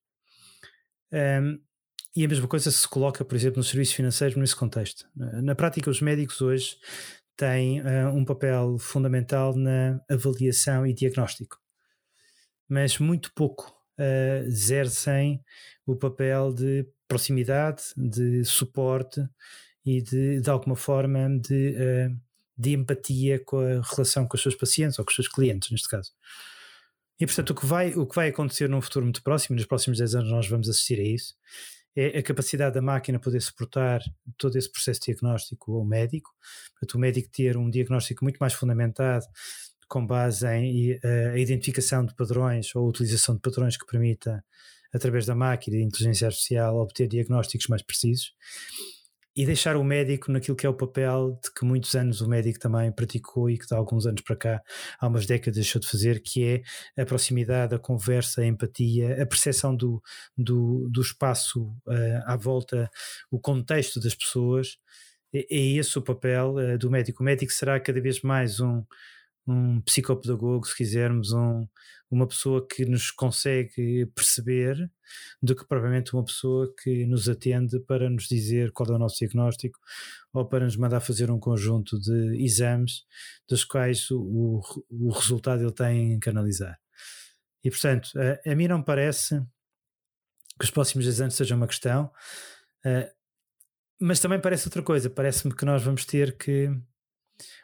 Um, e a mesma coisa se coloca, por exemplo, nos serviços financeiros nesse contexto. Na prática, os médicos hoje têm uh, um papel fundamental na avaliação e diagnóstico, mas muito pouco uh, exercem o papel de proximidade, de suporte e de, de alguma forma de, uh, de empatia com a relação com os seus pacientes ou com os seus clientes, neste caso. E portanto o que, vai, o que vai acontecer num futuro muito próximo, nos próximos dez anos nós vamos assistir a isso, é a capacidade da máquina poder suportar todo esse processo diagnóstico ao médico, portanto o médico ter um diagnóstico muito mais fundamentado, com base em uh, a identificação de padrões ou a utilização de padrões que permita, através da máquina e da inteligência artificial, obter diagnósticos mais precisos, e deixar o médico naquilo que é o papel de que muitos anos o médico também praticou e que de alguns anos para cá, há umas décadas, deixou de fazer, que é a proximidade, a conversa, a empatia, a percepção do, do, do espaço uh, à volta, o contexto das pessoas. É, é esse o papel uh, do médico. O médico será cada vez mais um, um psicopedagogo, se quisermos, um, uma pessoa que nos consegue perceber, do que propriamente uma pessoa que nos atende para nos dizer qual é o nosso diagnóstico ou para nos mandar fazer um conjunto de exames dos quais o, o resultado ele tem que analisar. E portanto, a, a mim não me parece que os próximos dez anos seja uma questão, a, mas também parece outra coisa, parece-me que nós vamos ter que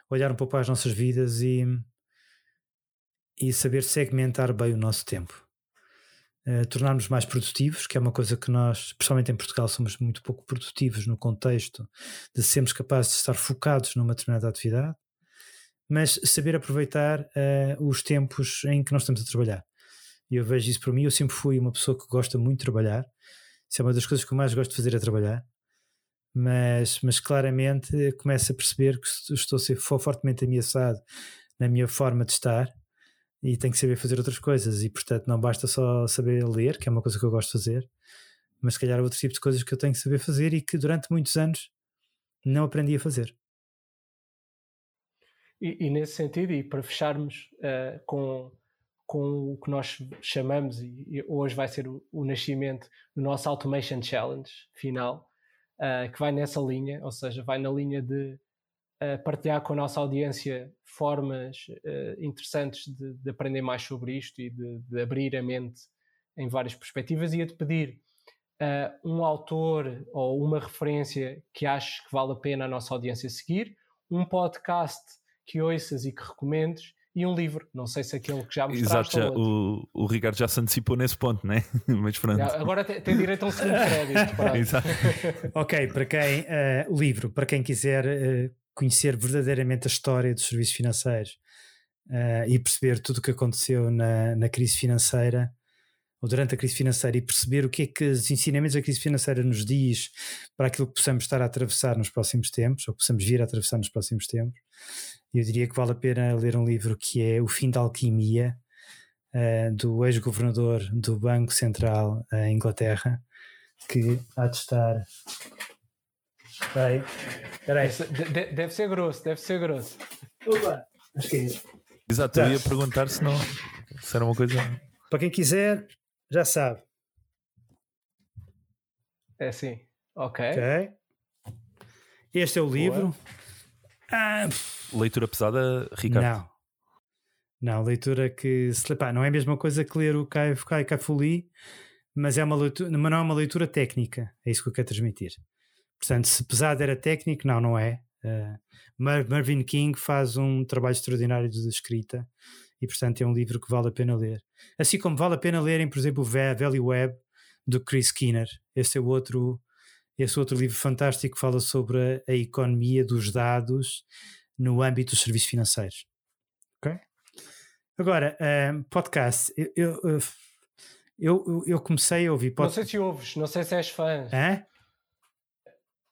olhar um pouco para as nossas vidas e, e saber segmentar bem o nosso tempo. Uh, tornarmos mais produtivos, que é uma coisa que nós, principalmente em Portugal, somos muito pouco produtivos no contexto de sermos capazes de estar focados numa determinada atividade, mas saber aproveitar uh, os tempos em que nós estamos a trabalhar. E eu vejo isso para mim, eu sempre fui uma pessoa que gosta muito de trabalhar, isso é uma das coisas que eu mais gosto de fazer, é trabalhar, mas, mas claramente começo a perceber que estou a ser fortemente ameaçado na minha forma de estar, e tenho que saber fazer outras coisas, e portanto não basta só saber ler, que é uma coisa que eu gosto de fazer, mas se calhar há outro tipo de coisas que eu tenho que saber fazer e que durante muitos anos não aprendi a fazer. E, e nesse sentido, e para fecharmos uh, com, com o que nós chamamos, e, e hoje vai ser o, o nascimento do nosso Automation Challenge final, uh, que vai nessa linha, ou seja, vai na linha de Uh, partilhar com a nossa audiência formas uh, interessantes de, de aprender mais sobre isto e de, de abrir a mente em várias perspectivas, e a de pedir uh, um autor ou uma referência que aches que vale a pena a nossa audiência seguir, um podcast que ouças e que recomendes, e um livro, não sei se aquele que já mostraste. Exato, já, o, o Ricardo já se antecipou nesse ponto, não é? Mas pronto. Já, agora tem, tem direito a um segundo crédito. Exato. Ok, para quem, uh, o livro, para quem quiser... Uh, conhecer verdadeiramente a história dos serviços financeiros uh, e perceber tudo o que aconteceu na, na crise financeira, ou durante a crise financeira, e perceber o que é que os ensinamentos da crise financeira nos diz para aquilo que possamos estar a atravessar nos próximos tempos, ou que possamos vir a atravessar nos próximos tempos. Eu diria que vale a pena ler um livro que é O Fim da Alquimia, uh, do ex-governador do Banco Central da Inglaterra, que há de estar... Peraí, peraí. Deve, deve ser grosso, deve ser grosso. Opa, acho que é isso. Exato, eu ia perguntar se não. Se era uma coisa. Para quem quiser, já sabe. É assim. Ok. Ok. Este é o livro. Ah, leitura pesada, Ricardo? Não. Não, leitura que. Se, pá, não é a mesma coisa que ler o Kai-Fu Lee, mas é uma leitura, mas não é uma leitura técnica. É isso que eu quero transmitir. Portanto, se pesado era técnico, não, não é. Uh, Mervyn King faz um trabalho extraordinário de escrita e, portanto, é um livro que vale a pena ler. Assim como vale a pena lerem, por exemplo, o Value Web, do Chris Skinner. Esse é outro, esse outro livro fantástico que fala sobre a, a economia dos dados no âmbito dos serviços financeiros. Ok? Agora, um, podcast. Eu, eu, eu, eu comecei a ouvir podcast. Não sei se ouves, não sei se és fã. Hã?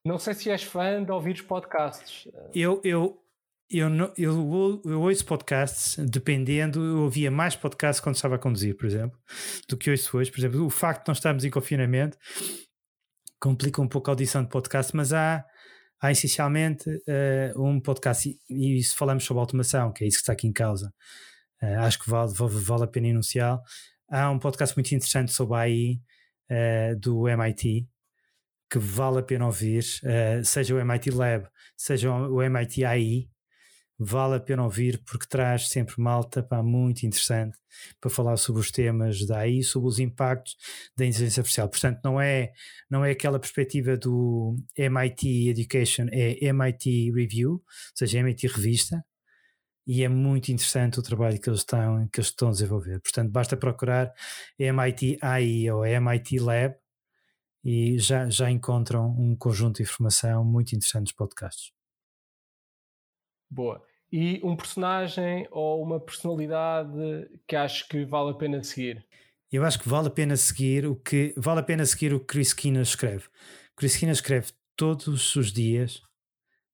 Não sei se és fã de ouvir os podcasts. Eu, eu, eu, eu, eu ouço podcasts, dependendo, eu ouvia mais podcasts quando estava a conduzir, por exemplo, do que ouço hoje. Por exemplo, o facto de nós estarmos em confinamento complica um pouco a audição de podcast, mas há, há essencialmente uh, um podcast, e, e se falamos sobre automação, que é isso que está aqui em causa, uh, acho que vale, vale, vale a pena enunciar. Há um podcast muito interessante sobre a A I uh, do M I T, que vale a pena ouvir, uh, seja o M I T Lab, seja o M I T A I, vale a pena ouvir porque traz sempre malta, pá, muito interessante para falar sobre os temas da A I, sobre os impactos da inteligência artificial. Portanto, não é, não é aquela perspectiva do M I T Education, é M I T Review, ou seja, M I T Revista, e é muito interessante o trabalho que eles estão, que eles estão a desenvolver. Portanto, basta procurar M I T A I ou M I T Lab, e já, já encontram um conjunto de informação muito interessante dos podcasts. Boa. e um personagem ou uma personalidade que acho que vale a pena seguir? Eu acho que vale a pena seguir o que vale a pena seguir o que Chris Skinner escreve. Chris Skinner escreve todos os dias,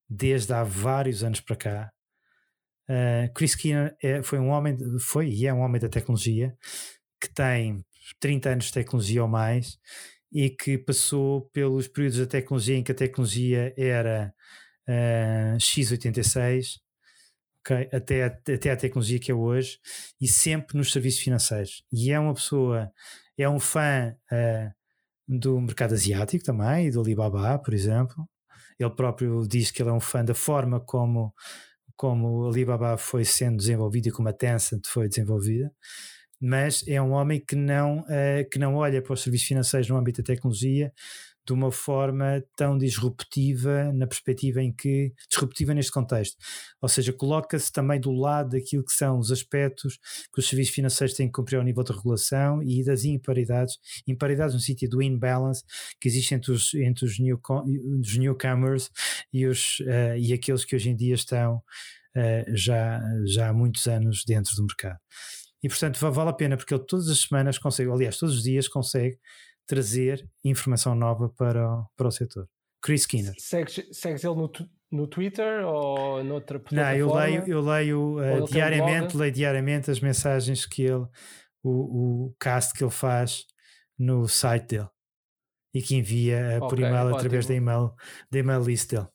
desde há vários anos para cá. Uh, Chris Skinner é, foi um homem, foi e é um homem da tecnologia, que tem trinta anos de tecnologia ou mais, e que passou pelos períodos da tecnologia em que a tecnologia era uh, x oitenta e seis, okay, até, até a tecnologia que é hoje, e sempre nos serviços financeiros. E é uma pessoa, é um fã uh, do mercado asiático também, e do Alibaba, por exemplo. Ele próprio diz que ele é um fã da forma como como o Alibaba foi sendo desenvolvido e como a Tencent foi desenvolvida, mas é um homem que não, uh, que não olha para os serviços financeiros no âmbito da tecnologia de uma forma tão disruptiva, na perspectiva em que, disruptiva neste contexto, ou seja, coloca-se também do lado daquilo que são os aspectos que os serviços financeiros têm que cumprir ao nível de regulação e das imparidades, imparidades no sentido do imbalance que existe entre os, entre os, new, os newcomers e, os, uh, e aqueles que hoje em dia estão uh, já, já há muitos anos dentro do mercado. E portanto vale a pena, porque ele todas as semanas consegue, aliás todos os dias consegue trazer informação nova para o, para o setor. Chris Skinner. Segues, segues ele no, no Twitter ou noutra plataforma? Não, eu leio, eu leio uh, diariamente, leio diariamente as mensagens que ele, o, o cast que ele faz no site dele e que envia uh, okay, por e-mail, ótimo, através da email, da email list dele.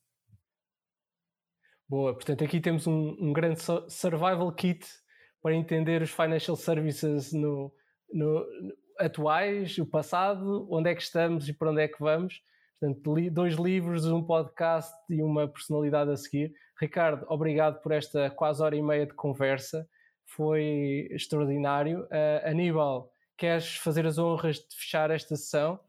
Boa, portanto aqui temos um, um grande survival kit para entender os financial services no, no atuais, o passado, onde é que estamos e para onde é que vamos. Portanto, li, dois livros, um podcast e uma personalidade a seguir. Ricardo, obrigado por esta quase hora e meia de conversa, foi extraordinário. Uh, Aníbal, queres fazer as honras de fechar esta sessão?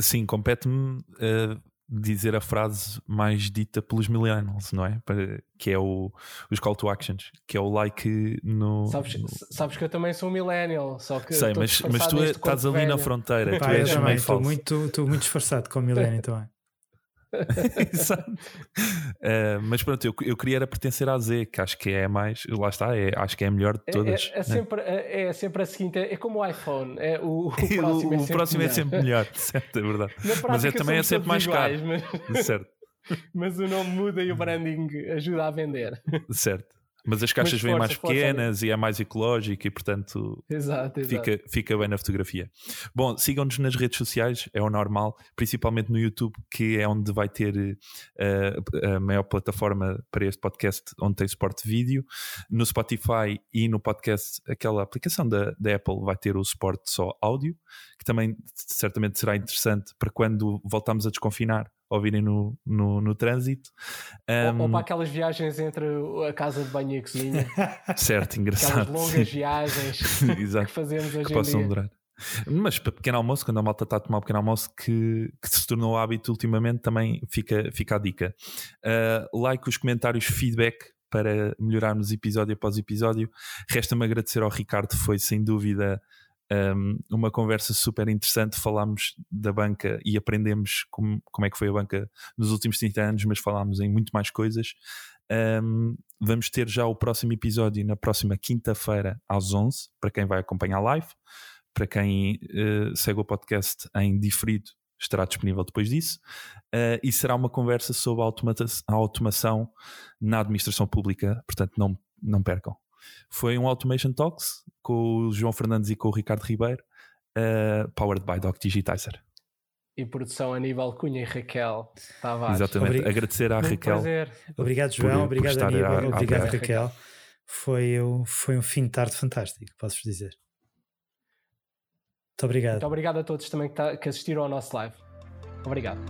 Sim, compete-me uh, dizer a frase mais dita pelos millennials, não é? Para, que é o, os call to actions, que é o like no... Sabes, no... sabes que eu também sou um millennial, só que... Sei, mas, mas tu é, estás ali velho. Na fronteira, tu és meio falso. Estou muito disfarçado com o millennial também. Exato. Uh, mas pronto, eu, eu queria era pertencer à Z, que acho que é mais, lá está, é, acho que é a melhor de todas. É, é, é, né? sempre, é, é sempre a seguinte, é como o iPhone, é o, o próximo, o, é, sempre o próximo é sempre melhor, certo, é verdade. Prática, mas é, também é sempre mais iguais, caro, mas... certo. Mas o nome muda e o branding ajuda a vender. Certo. Mas as caixas vêm mais pequenas e é mais ecológico e, portanto, exato, exato. Fica, fica bem na fotografia. Bom, sigam-nos nas redes sociais, é o normal, principalmente no YouTube, que é onde vai ter uh, a maior plataforma para este podcast, onde tem suporte de vídeo. No Spotify e no podcast, aquela aplicação da, da Apple vai ter o suporte só áudio, que também certamente será interessante para quando voltarmos a desconfinar, ouvirem no, no, no trânsito. Um... Ou, ou para aquelas viagens entre a casa de banho e a cozinha. Certo, engraçado. Aquelas longas viagens que fazemos hoje que em dia. Durar. Mas para pequeno almoço, quando a malta está a tomar o pequeno almoço, que, que se tornou hábito ultimamente, também fica, fica a dica. Uh, like os comentários, feedback, para melhorarmos episódio após episódio. Resta-me agradecer ao Ricardo, foi sem dúvida... Um, uma conversa super interessante. Falámos da banca e aprendemos como, como é que foi a banca nos últimos trinta anos, mas falámos em muito mais coisas. Um, vamos ter já o próximo episódio na próxima quinta-feira às onze, para quem vai acompanhar live. Para quem uh, segue o podcast em diferido, estará disponível depois disso, uh, e será uma conversa sobre a, automata- a automação na administração pública, portanto não, não percam. Foi um Automation Talks com o João Fernandes e com o Ricardo Ribeiro, uh, powered by Doc Digitizer. E produção Aníbal Cunha e Raquel Tavares. Exatamente, Obrig... agradecer à Raquel. Prazer. Obrigado, João, por, obrigado por Aníbal, a, a obrigado a Raquel. Foi, foi um fim de tarde fantástico, posso-vos dizer. Muito obrigado. Muito obrigado a todos também que assistiram ao nosso live. Obrigado.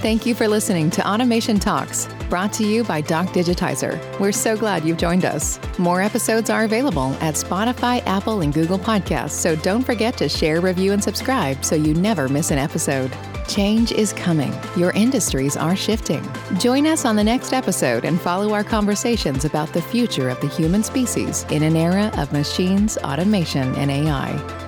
Thank you for listening to Automation Talks, brought to you by Doc Digitizer. We're so glad you've joined us. More episodes are available at Spotify, Apple, and Google Podcasts, so don't forget to share, review, and subscribe so you never miss an episode. Change is coming. Your industries are shifting. Join us on the next episode and follow our conversations about the future of the human species in an era of machines, automation, and A I.